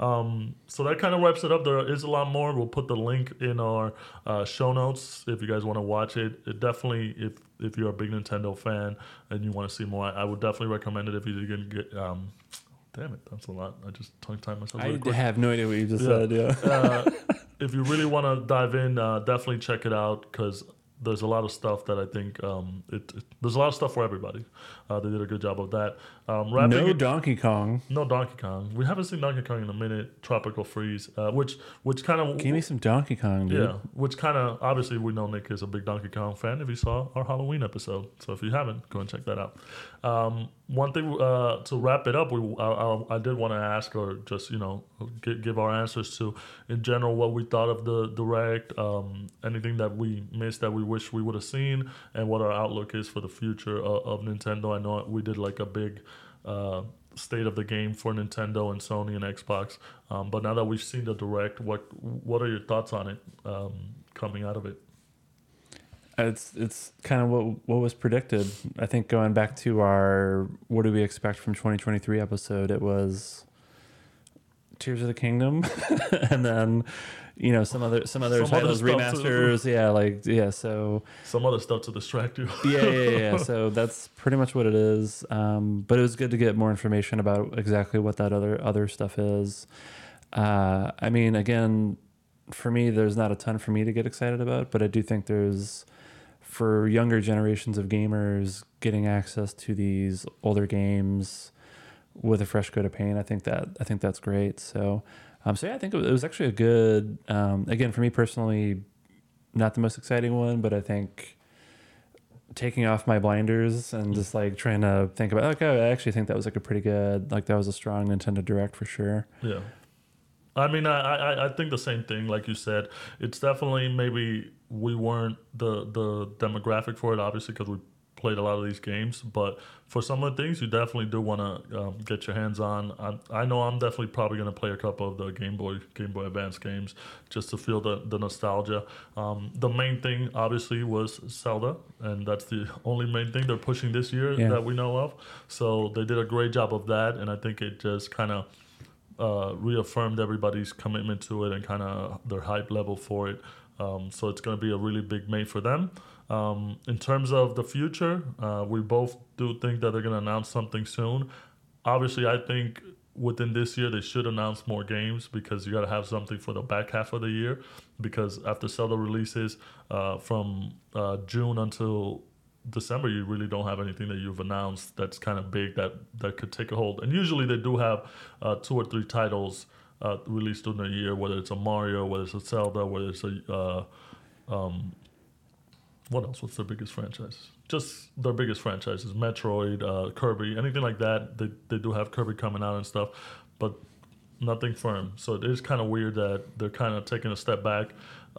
Um, so that kind of wraps it up. There is a lot more. We'll put the link in our uh, show notes if you guys want to watch it. It definitely, if if you're a big Nintendo fan and you want to see more, I, I would definitely recommend it if you can get... Um, damn it, that's a lot. I just tongue-tied myself. I quick. have no idea what you just yeah. said, yeah. uh, if you really want to dive in, uh, definitely check it out because there's a lot of stuff that I think... Um, it, it There's a lot of stuff for everybody. Uh, they did a good job of that. Um, no it, Donkey Kong. No Donkey Kong. We haven't seen Donkey Kong in a minute. Tropical Freeze, uh, which which kind of... Give me some Donkey Kong, dude. Yeah, which kind of... Obviously, we know Nick is a big Donkey Kong fan if you saw our Halloween episode. So if you haven't, go and check that out. Um, one thing uh, to wrap it up, we I, I, I did want to ask or just, you know, give, give our answers to, in general, what we thought of the Direct, um, anything that we missed that we wish we would have seen, and what our outlook is for the future of, of Nintendo. I know we did like a big uh, state of the game for Nintendo and Sony and Xbox, um, but now that we've seen the Direct, what what are your thoughts on it um, coming out of it? It's it's kind of what what was predicted. I think going back to our what do we expect from twenty twenty-three episode, it was Tears of the Kingdom, and then you know some other some other some titles other remasters, to, yeah, like yeah. So some other stuff to distract you. yeah, yeah, yeah. So that's pretty much what it is. Um, but it was good to get more information about exactly what that other other stuff is. Uh, I mean, again, for me, there's not a ton for me to get excited about, but I do think there's. For younger generations of gamers getting access to these older games with a fresh coat of paint, I think that I think that's great. So, um, so yeah, I think it was actually a good. Um, again, for me personally, not the most exciting one, but I think taking off my blinders and just like trying to think about. Okay, I actually think that was like a pretty good. Like that was a strong Nintendo Direct for sure. Yeah, I mean, I I, I think the same thing. Like you said, it's definitely maybe. We weren't the, the demographic for it, obviously, because we played a lot of these games, but for some of the things you definitely do want to um, get your hands on. I, I know I'm definitely probably going to play a couple of the Game Boy Game Boy Advance games just to feel the, the nostalgia. Um, the main thing obviously was Zelda, and that's the only main thing they're pushing this year yeah. that we know of. So they did a great job of that, and I think it just kind of uh, reaffirmed everybody's commitment to it and kind of their hype level for it. Um, so it's going to be a really big May for them. Um, in terms of the future, uh, we both do think that they're going to announce something soon. Obviously, I think within this year they should announce more games because you got to have something for the back half of the year. Because after Zelda releases uh, from uh, June until December, you really don't have anything that you've announced that's kind of big that, that could take a hold. And usually they do have uh, two or three titles Uh, released during the year, whether it's a Mario, whether it's a Zelda, whether it's a uh, um, what else? What's their biggest franchise? Just their biggest franchises: Metroid, uh, Kirby, anything like that. They they do have Kirby coming out and stuff, but nothing firm. So it is kind of weird that they're kind of taking a step back,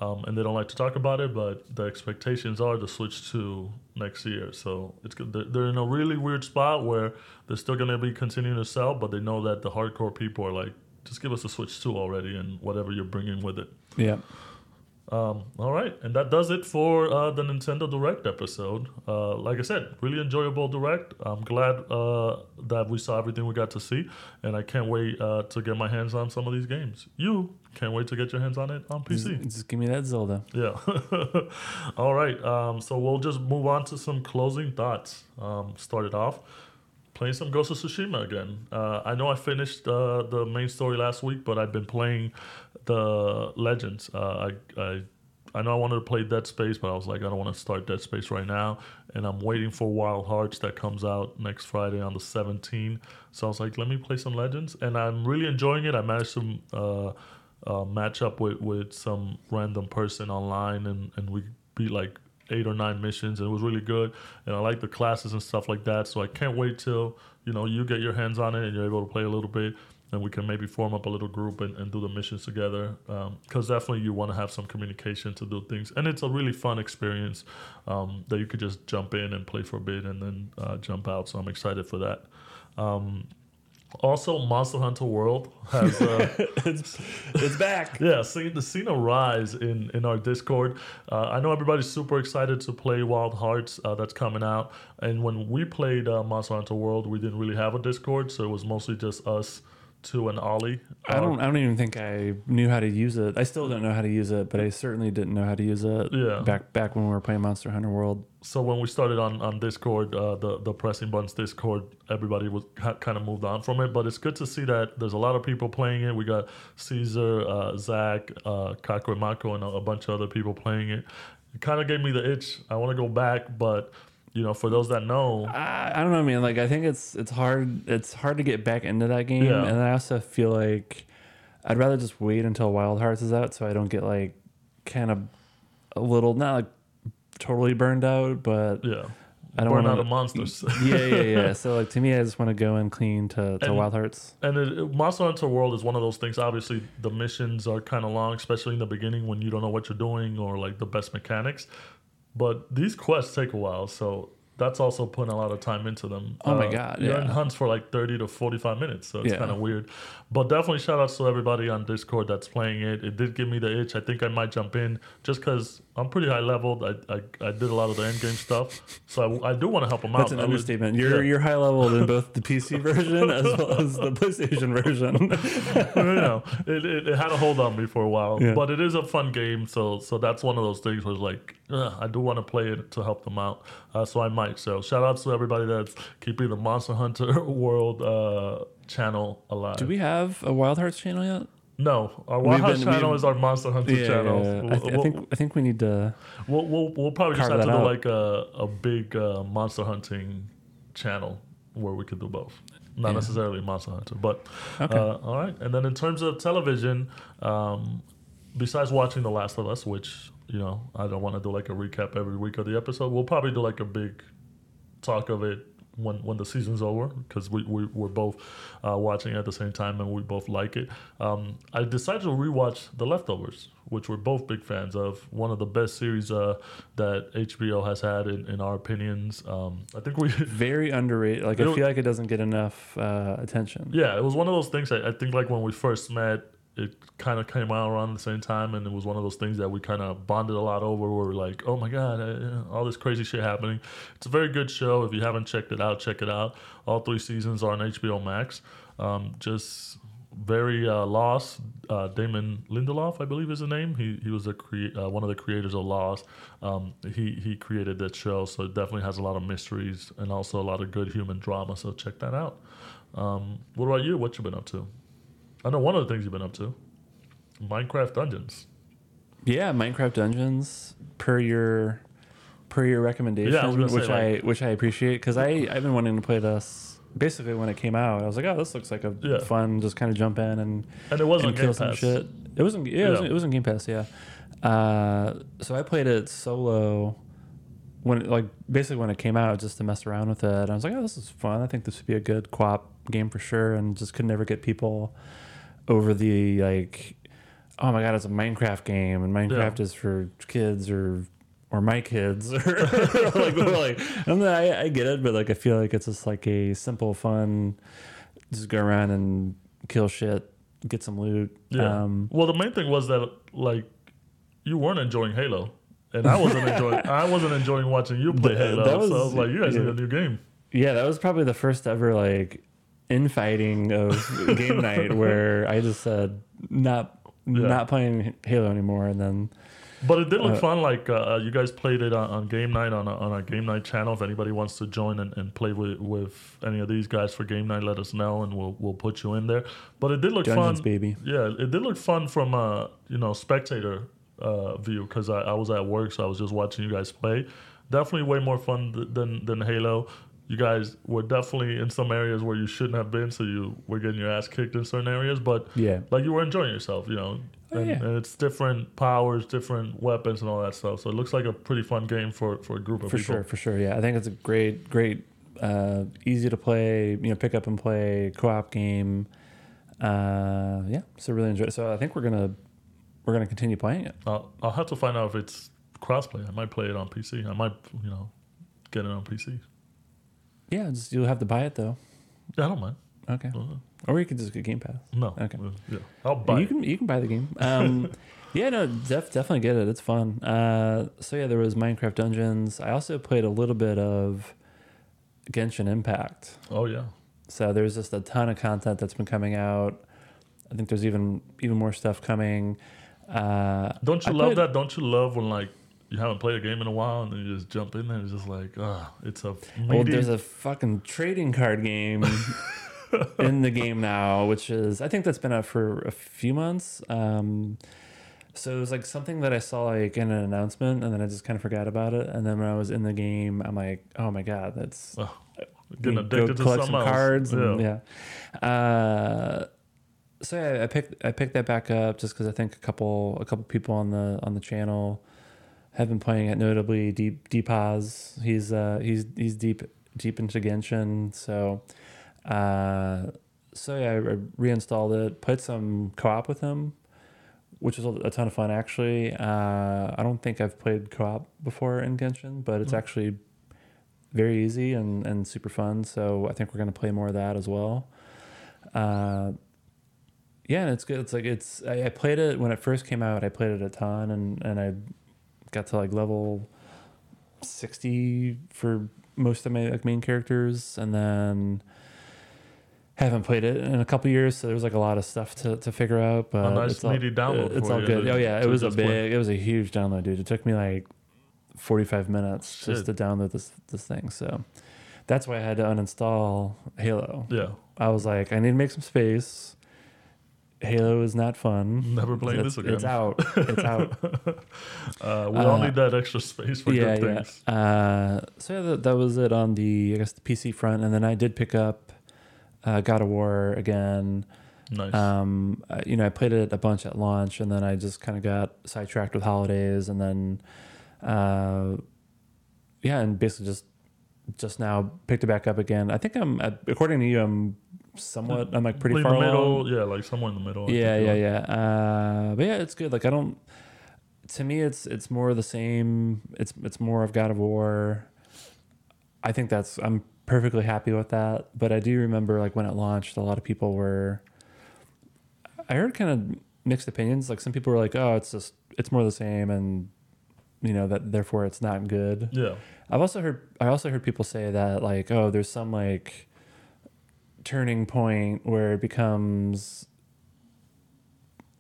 um, and they don't like to talk about it. But the expectations are to switch to next year. So it's they're in a really weird spot where they're still going to be continuing to sell, but they know that the hardcore people are like, just give us a Switch two already and whatever you're bringing with it. Yeah. Um, all right. And that does it for uh, the Nintendo Direct episode. Uh, like I said, really enjoyable Direct. I'm glad uh, that we saw everything we got to see. And I can't wait uh, to get my hands on some of these games. You can't wait to get your hands on it on P C. Just give me that Zelda. Yeah. All right. Um, so we'll just move on to some closing thoughts. Um, start it off. Playing some Ghost of Tsushima again. Uh, I know I finished uh, the main story last week, but I've been playing the Legends. Uh, I, I I know I wanted to play Dead Space, but I was like, I don't want to start Dead Space right now. And I'm waiting for Wild Hearts that comes out next Friday on the seventeenth. So I was like, let me play some Legends. And I'm really enjoying it. I managed to uh, uh, match up with, with some random person online, and, and we beat like eight or nine missions, and it was really good, and I like the classes and stuff like that, so I can't wait till, you know, you get your hands on it and you're able to play a little bit, and we can maybe form up a little group and, and do the missions together, because um, definitely you want to have some communication to do things, and it's a really fun experience um, that you could just jump in and play for a bit and then uh, jump out, so I'm excited for that. Um, Also, Monster Hunter World has uh, it's, it's back. Yeah, seen the seen a rise in, in our Discord. Uh, I know everybody's super excited to play Wild Hearts uh, that's coming out. And when we played uh, Monster Hunter World, we didn't really have a Discord, so it was mostly just us two and Ollie. I don't. I don't even think I knew how to use it. I still don't know how to use it, but I certainly didn't know how to use it. Yeah. Back back when we were playing Monster Hunter World. So when we started on, on Discord, uh, the, the Pressing Buttons Discord, everybody was ha- kind of moved on from it. But it's good to see that there's a lot of people playing it. We got Caesar, uh, Zach, uh, Kakwe Mako, and a, a bunch of other people playing it. It kind of gave me the itch. I want to go back, but, you know, for those that know. I, I don't know, man. Like, I think it's it's hard It's hard to get back into that game. Yeah. And I also feel like I'd rather just wait until Wild Hearts is out so I don't get, like, kind of a little, not like, totally burned out, but yeah, I don't want out of monsters. yeah, yeah, yeah. So like to me, I just want to go in clean to, to and, Wild Hearts. And it, it, Monster Hunter World is one of those things. Obviously, the missions are kind of long, especially in the beginning when you don't know what you're doing or like the best mechanics. But these quests take a while, so that's also putting a lot of time into them. Oh uh, my god, yeah. You're in hunts for like thirty to forty-five minutes, so it's yeah. kind of weird. But definitely shout outs to everybody on Discord that's playing it. It did give me the itch. I think I might jump in just because I'm pretty high leveled. I, I I did a lot of the end game stuff, so I, I do want to help them out. That's an understatement. Would, you're yeah. you're high leveled in both the P C version as well as the PlayStation version. You know, it, it it had a hold on me for a while, yeah. but it is a fun game. So so that's one of those things where it's like ugh, I do want to play it to help them out. Uh, so I might. So shout out to everybody that's keeping the Monster Hunter World uh, channel alive. Do we have a Wild Hearts channel yet? No, our Wild Hearts channel been, is our Monster Hunter yeah, channel. Yeah, yeah. We'll, I, th- we'll, I think I think we need to. We'll we'll, we'll probably just have to do out. like a a big uh, monster hunting channel where we could do both. Not yeah. necessarily Monster Hunter, but okay. uh, all right. And then in terms of television, um, besides watching The Last of Us, which you know I don't want to do like a recap every week of the episode, we'll probably do like a big talk of it when when the season's over, because we, we we're both uh, watching at the same time and we both like it. Um, I decided to rewatch The Leftovers, which we're both big fans of. One of the best series uh, that H B O has had, in, in our opinions. Um, I think we very underrated. Like, I feel like it doesn't get enough uh, attention. Yeah, it was one of those things. I, I think like when we first met, it kind of came out around the same time, and it was one of those things that we kind of bonded a lot over. We're like, oh my God, I, all this crazy shit happening. It's a very good show. If you haven't checked it out, check it out. All three seasons are on H B O Max. Um, just very uh, Lost. Uh, Damon Lindelof, I believe is the name. He he was a crea- uh, one of the creators of Lost. Um, he, he created that show, so it definitely has a lot of mysteries and also a lot of good human drama, so check that out. Um, what about you? What you been up to? I know one of the things you've been up to. Minecraft Dungeons. Yeah, Minecraft Dungeons, per your per your recommendation, yeah, I which say, like, I which I appreciate, because I I've been wanting to play this basically when it came out. I was like, oh, this looks like a yeah. fun, just kind of jump in and and it wasn't Game Pass. Shit. It wasn't. Yeah, yeah. It, was, it was in Game Pass. Yeah. Uh, so I played it solo when it, like basically when it came out, just to mess around with it. And I was like, oh, this is fun. I think this would be a good co-op game for sure, and just could never get people over the like, oh my God, it's a Minecraft game, and Minecraft yeah. is for kids or or my kids. like, like and I, I get it, but like I feel like it's just like a simple, fun, just go around and kill shit, get some loot. Yeah. Um, well, the main thing was that like you weren't enjoying Halo, and I wasn't enjoying. I wasn't enjoying watching you play that, Halo. That was, so I was like, you guys yeah. need a new game. Yeah, that was probably the first ever like infighting of game night where I just said not yeah. not playing Halo anymore, and then. But it did look uh, fun. Like uh, you guys played it on, on game night on a, on our game night channel. If anybody wants to join and, and play with, with any of these guys for game night, let us know and we'll we'll put you in there. But it did look Dungeons, fun, baby. Yeah, it did look fun from a uh, you know spectator uh, view, because I, I was at work, so I was just watching you guys play. Definitely way more fun th- than than Halo. You guys were definitely in some areas where you shouldn't have been, so you were getting your ass kicked in certain areas. But yeah, like you were enjoying yourself, you know. Oh, and, yeah. and it's different powers, different weapons, and all that stuff. So it looks like a pretty fun game for, for a group of for people. For sure, for sure. Yeah, I think it's a great, great, uh, easy to play, you know, pick up and play co-op game. Uh, yeah, so really enjoy it. So I think we're gonna we're gonna continue playing it. Uh, I'll have to find out if it's crossplay. I might play it on P C. I might, you know, get it on P C. Yeah, just, you'll have to buy it though. Yeah, I don't mind. Okay. Uh, or you could just get Game Pass. No. Okay. Uh, yeah, I'll buy. You it. can you can buy the game. Um, yeah, no, def, definitely get it. It's fun. Uh, so yeah, there was Minecraft Dungeons. I also played a little bit of Genshin Impact. Oh yeah. So there's just a ton of content that's been coming out. I think there's even even more stuff coming. Uh, Don't you I love played, that? Don't you love when like. You haven't played a game in a while, and then you just jump in there, and it's just like, ah, oh, it's a... Meaty. Well, there's a fucking trading card game in the game now, which is... I think that's been out for a few months. Um, so it was, like, something that I saw, like, in an announcement, and then I just kind of forgot about it. And then when I was in the game, I'm like, oh, my God, that's... Oh, getting addicted to collect some else. Cards. Yeah. And, yeah. Uh, so yeah, I picked I picked that back up just because I think a couple a couple people on the on the channel... have been playing it, notably Deep Deepaz. He's uh he's he's deep deep into Genshin. So uh so yeah, I reinstalled it, played some co-op with him, which is a ton of fun actually. Uh I don't think I've played co-op before in Genshin, but it's mm. actually very easy and, and super fun. So I think we're gonna play more of that as well. Uh yeah, and it's good. It's like it's I, I played it when it first came out, I played it a ton and, and I got to like level sixty for most of my like main characters, and then haven't played it in a couple of years, so there's like a lot of stuff to, to figure out. But a nice it's all, download it's all good. Oh yeah, it was a big, play. it was a huge download, dude. It took me like forty-five minutes Shit. just to download this this thing. So that's why I had to uninstall Halo. Yeah, I was like, I need to make some space. Halo is not fun. Never played this again. It's out. It's out. uh, we uh, all need that extra space for yeah, good things. Yeah. Uh, so yeah, that, that was it on the I guess the P C front, and then I did pick up uh, God of War again. Nice. Um, uh, you know, I played it a bunch at launch, and then I just kind of got sidetracked with holidays, and then uh, yeah, and basically just just now picked it back up again. I think I'm, according to you, I'm somewhat, I'm like pretty far along. Yeah, like somewhere in the middle. Yeah, yeah, yeah. Uh, but yeah, it's good. Like I don't, to me, it's it's more of the same. It's it's more of God of War. I think that's, I'm perfectly happy with that. But I do remember like when it launched, a lot of people were, I heard kind of mixed opinions. Like some people were like, oh, it's just, it's more of the same. And you know, that therefore it's not good. Yeah. I've also heard, I also heard people say that like, oh, there's some like turning point where it becomes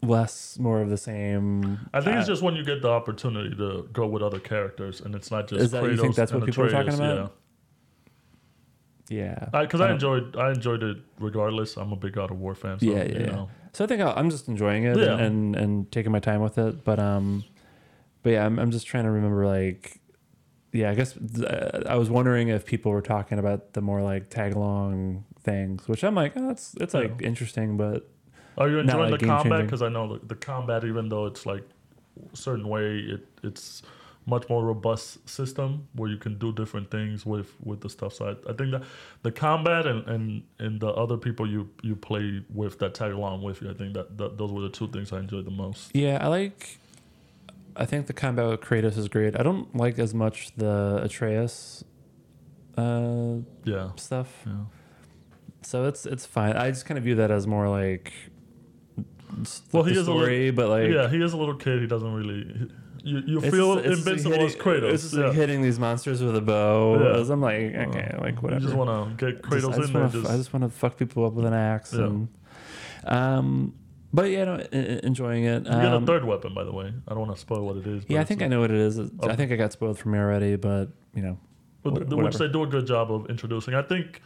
less, more of the same. I think I, it's just when you get the opportunity to go with other characters and it's not just is that, Kratos you think that's what people Atreus, are talking about? Yeah. Yeah. Because I, I, I enjoyed I enjoyed it regardless. I'm a big God of War fan. So, yeah, yeah, you know. yeah. So I think I'll, I'm just enjoying it yeah. and, and, and taking my time with it. But, um, but yeah, I'm, I'm just trying to remember like, yeah, I guess th- I was wondering if people were talking about the more like tag along things, which I'm like, oh, it's, it's yeah. like interesting, but. Are you enjoying like the combat? Because I know the, the combat, even though it's like a certain way, it, it's much more robust system where you can do different things with, with the stuff. So I, I think that the combat and, and, and the other people you, you play with that tag along with you, I think that, that those were the two things I enjoyed the most. Yeah, I like... I think the combat with Kratos is great. I don't like as much the Atreus uh, yeah. stuff. Yeah. So it's it's fine. I just kind of view that as more like... Well, he is story, a little, but like yeah, he is a little kid. He doesn't really. You, you feel it's, it's invincible like hitting, as Kratos. It's just yeah. like hitting these monsters with a bow. Yeah. I'm like, okay, uh, like whatever. You just want to get Kratos just, in I there. Wanna, just... I just want to fuck people up with an axe. Yeah. And, um, but yeah, no, enjoying it. Um, you got a third weapon, by the way. I don't want to spoil what it is. But yeah, I think a, I know what it is. Okay. I think I got spoiled for me already, but you know, wh- which they do a good job of introducing. I think.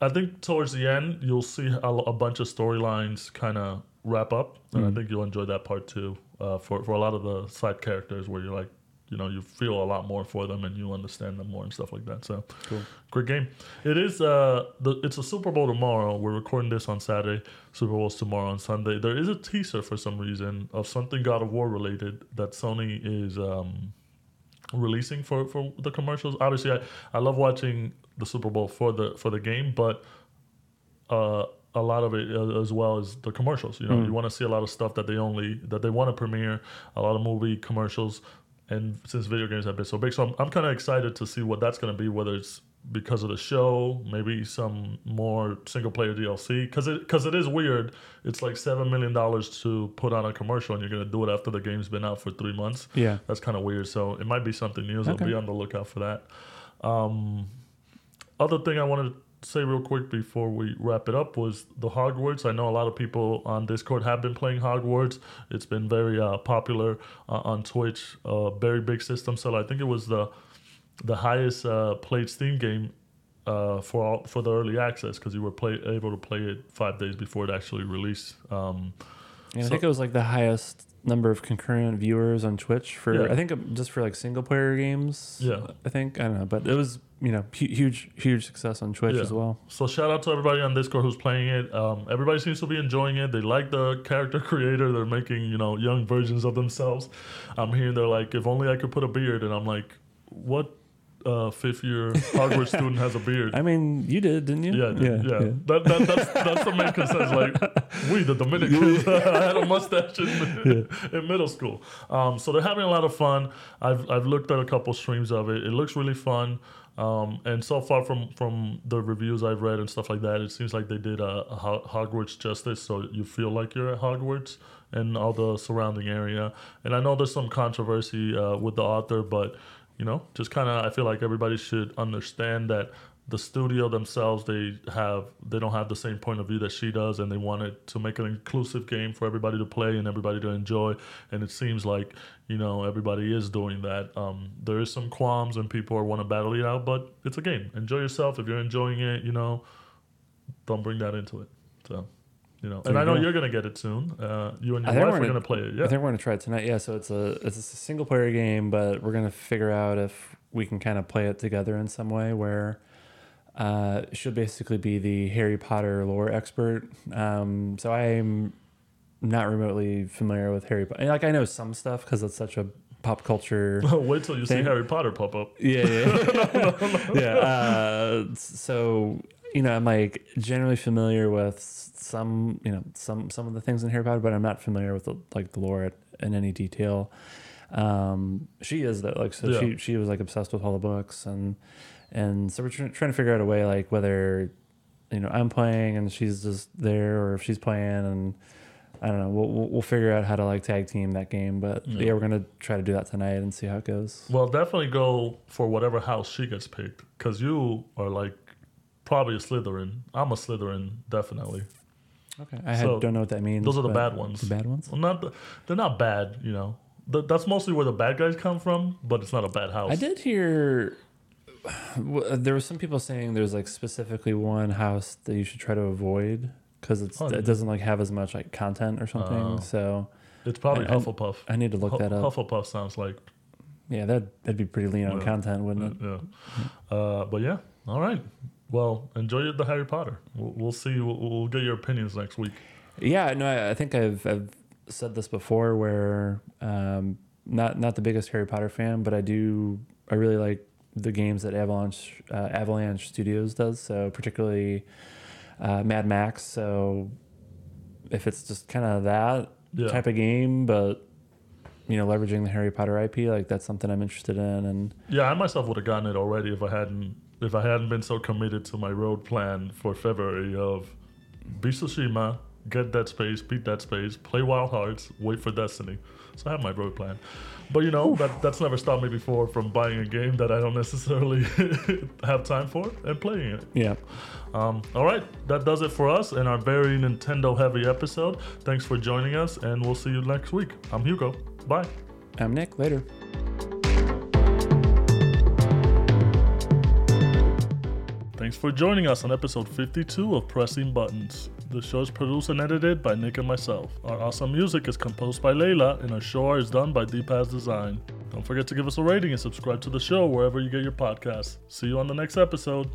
I think towards the end, you'll see a, a bunch of storylines kind of wrap up. And mm. I think you'll enjoy that part too uh, for, for a lot of the side characters where you're like, you know, you feel a lot more for them and you understand them more and stuff like that. So, cool. Great game. It is, uh, the, it's a Super Bowl tomorrow. We're recording this on Saturday. Super Bowl's tomorrow on Sunday. There is a teaser for some reason of something God of War related that Sony is um, releasing for, for the commercials. Obviously, I, I love watching... the Super Bowl for the for the game, but uh, a lot of it uh, as well as the commercials. You know, mm. you want to see a lot of stuff that they only that they want to premiere, a lot of movie commercials, and since video games have been so big, so I'm I'm kind of excited to see what that's going to be. Whether it's because of the show, maybe some more single player D L C, because it because it is weird. It's like seven million dollars to put on a commercial, and you're going to do it after the game's been out for three months. Yeah, that's kind of weird. So it might be something new. So okay. Be on the lookout for that. Um, Other thing I wanted to say real quick before we wrap it up was the Hogwarts. I know a lot of people on Discord have been playing Hogwarts. It's been very uh, popular uh, on Twitch. Uh, very big system seller. I think it was the the highest uh, played Steam game uh, for all, for the early access because you were play, able to play it five days before it actually released. Um, yeah, so, I think it was like the highest number of concurrent viewers on Twitch for yeah. I think just for like single player games. Yeah, I think I don't know, but it was. You know, huge, huge success on Twitch yeah. as well. So shout out to everybody on Discord who's playing it. Um, everybody seems to be enjoying it. They like the character creator. They're making, you know, young versions of themselves. I'm hearing they're like, if only I could put a beard. And I'm like, what uh, fifth-year Hogwarts student has a beard? I mean, you did, didn't you? Yeah, yeah. yeah. yeah. yeah. That, that, that's, that's the main consensus. Like, we, the Dominicans, had a mustache in, yeah. in middle school. Um, so they're having a lot of fun. I've I've looked at a couple streams of it. It looks really fun. Um, and so far from, from the reviews I've read and stuff like that, it seems like they did a, a Hogwarts justice, so you feel like you're at Hogwarts and all the surrounding area. And I know there's some controversy uh, with the author, but, you know, just kind of I feel like everybody should understand that the studio themselves, they have they don't have the same point of view that she does, and they wanted to make an inclusive game for everybody to play and everybody to enjoy. And it seems like, you know, everybody is doing that. Um, there is some qualms and people want to battle it out, but it's a game. Enjoy yourself. If you're enjoying it, you know, don't bring that into it. So, you know, and I know you're going to get it soon. Uh, you and your wife are going to play it. Yeah. I think we're going to try it tonight. Yeah, so it's a, it's a single-player game, but we're going to figure out if we can kind of play it together in some way where... Uh, she'll basically be the Harry Potter lore expert. Um, so I'm not remotely familiar with Harry Potter. Like I know some stuff because it's such a pop culture. Oh, wait till you thing. see Harry Potter pop up. Yeah, yeah, no, no, no. yeah. Uh, so you know, I'm like generally familiar with some, you know, some some of the things in Harry Potter, but I'm not familiar with the, like the lore in any detail. Um, she is though, like so. Yeah. She she was like obsessed with all the books, and and so we're tr- trying to figure out a way, like whether you know I'm playing and she's just there, or if she's playing and. I don't know. We'll we'll figure out how to like tag team that game, but yeah. yeah, we're gonna try to do that tonight and see how it goes. Well, definitely go for whatever house she gets picked, because you are like probably a Slytherin. I'm a Slytherin, definitely. Okay, I so had, don't know what that means. Those are the bad ones. The bad ones. Well, not the, they're not bad, you know. The, that's mostly where the bad guys come from, but it's not a bad house. I did hear there were some people saying there's like specifically one house that you should try to avoid. Because oh, it doesn't like have as much like content or something, uh, so it's probably I, Hufflepuff. I, I need to look H- that up. Hufflepuff sounds like, yeah, that that'd be pretty lean yeah. on content, wouldn't it? Yeah. Uh, but yeah, all right. Well, enjoy the Harry Potter. We'll, we'll see. We'll, we'll get your opinions next week. Yeah, no, I, I think I've I've said this before, where um, not not the biggest Harry Potter fan, but I do I really like the games that Avalanche uh, Avalanche Studios does. So particularly. Uh, Mad Max, so if it's just kind of that yeah. type of game, but you know, leveraging the Harry Potter I P, like that's something I'm interested in. And yeah, I myself would have gotten it already if I hadn't if I hadn't been so committed to my road plan for February of beat Tsushima, get Dead Space, beat Dead Space, play Wild Hearts, wait for Destiny. So I have my road plan, but you know that that's never stopped me before from buying a game that I don't necessarily have time for and playing it. Yeah. Um, all right, that does it for us in our very Nintendo-heavy episode. Thanks for joining us, and we'll see you next week. I'm Hugo. Bye. I'm Nick. Later. Thanks for joining us on episode fifty-two of Pressing Buttons. The show is produced and edited by Nick and myself. Our awesome music is composed by Layla, and our show art is done by D-Pass Design. Don't forget to give us a rating and subscribe to the show wherever you get your podcasts. See you on the next episode.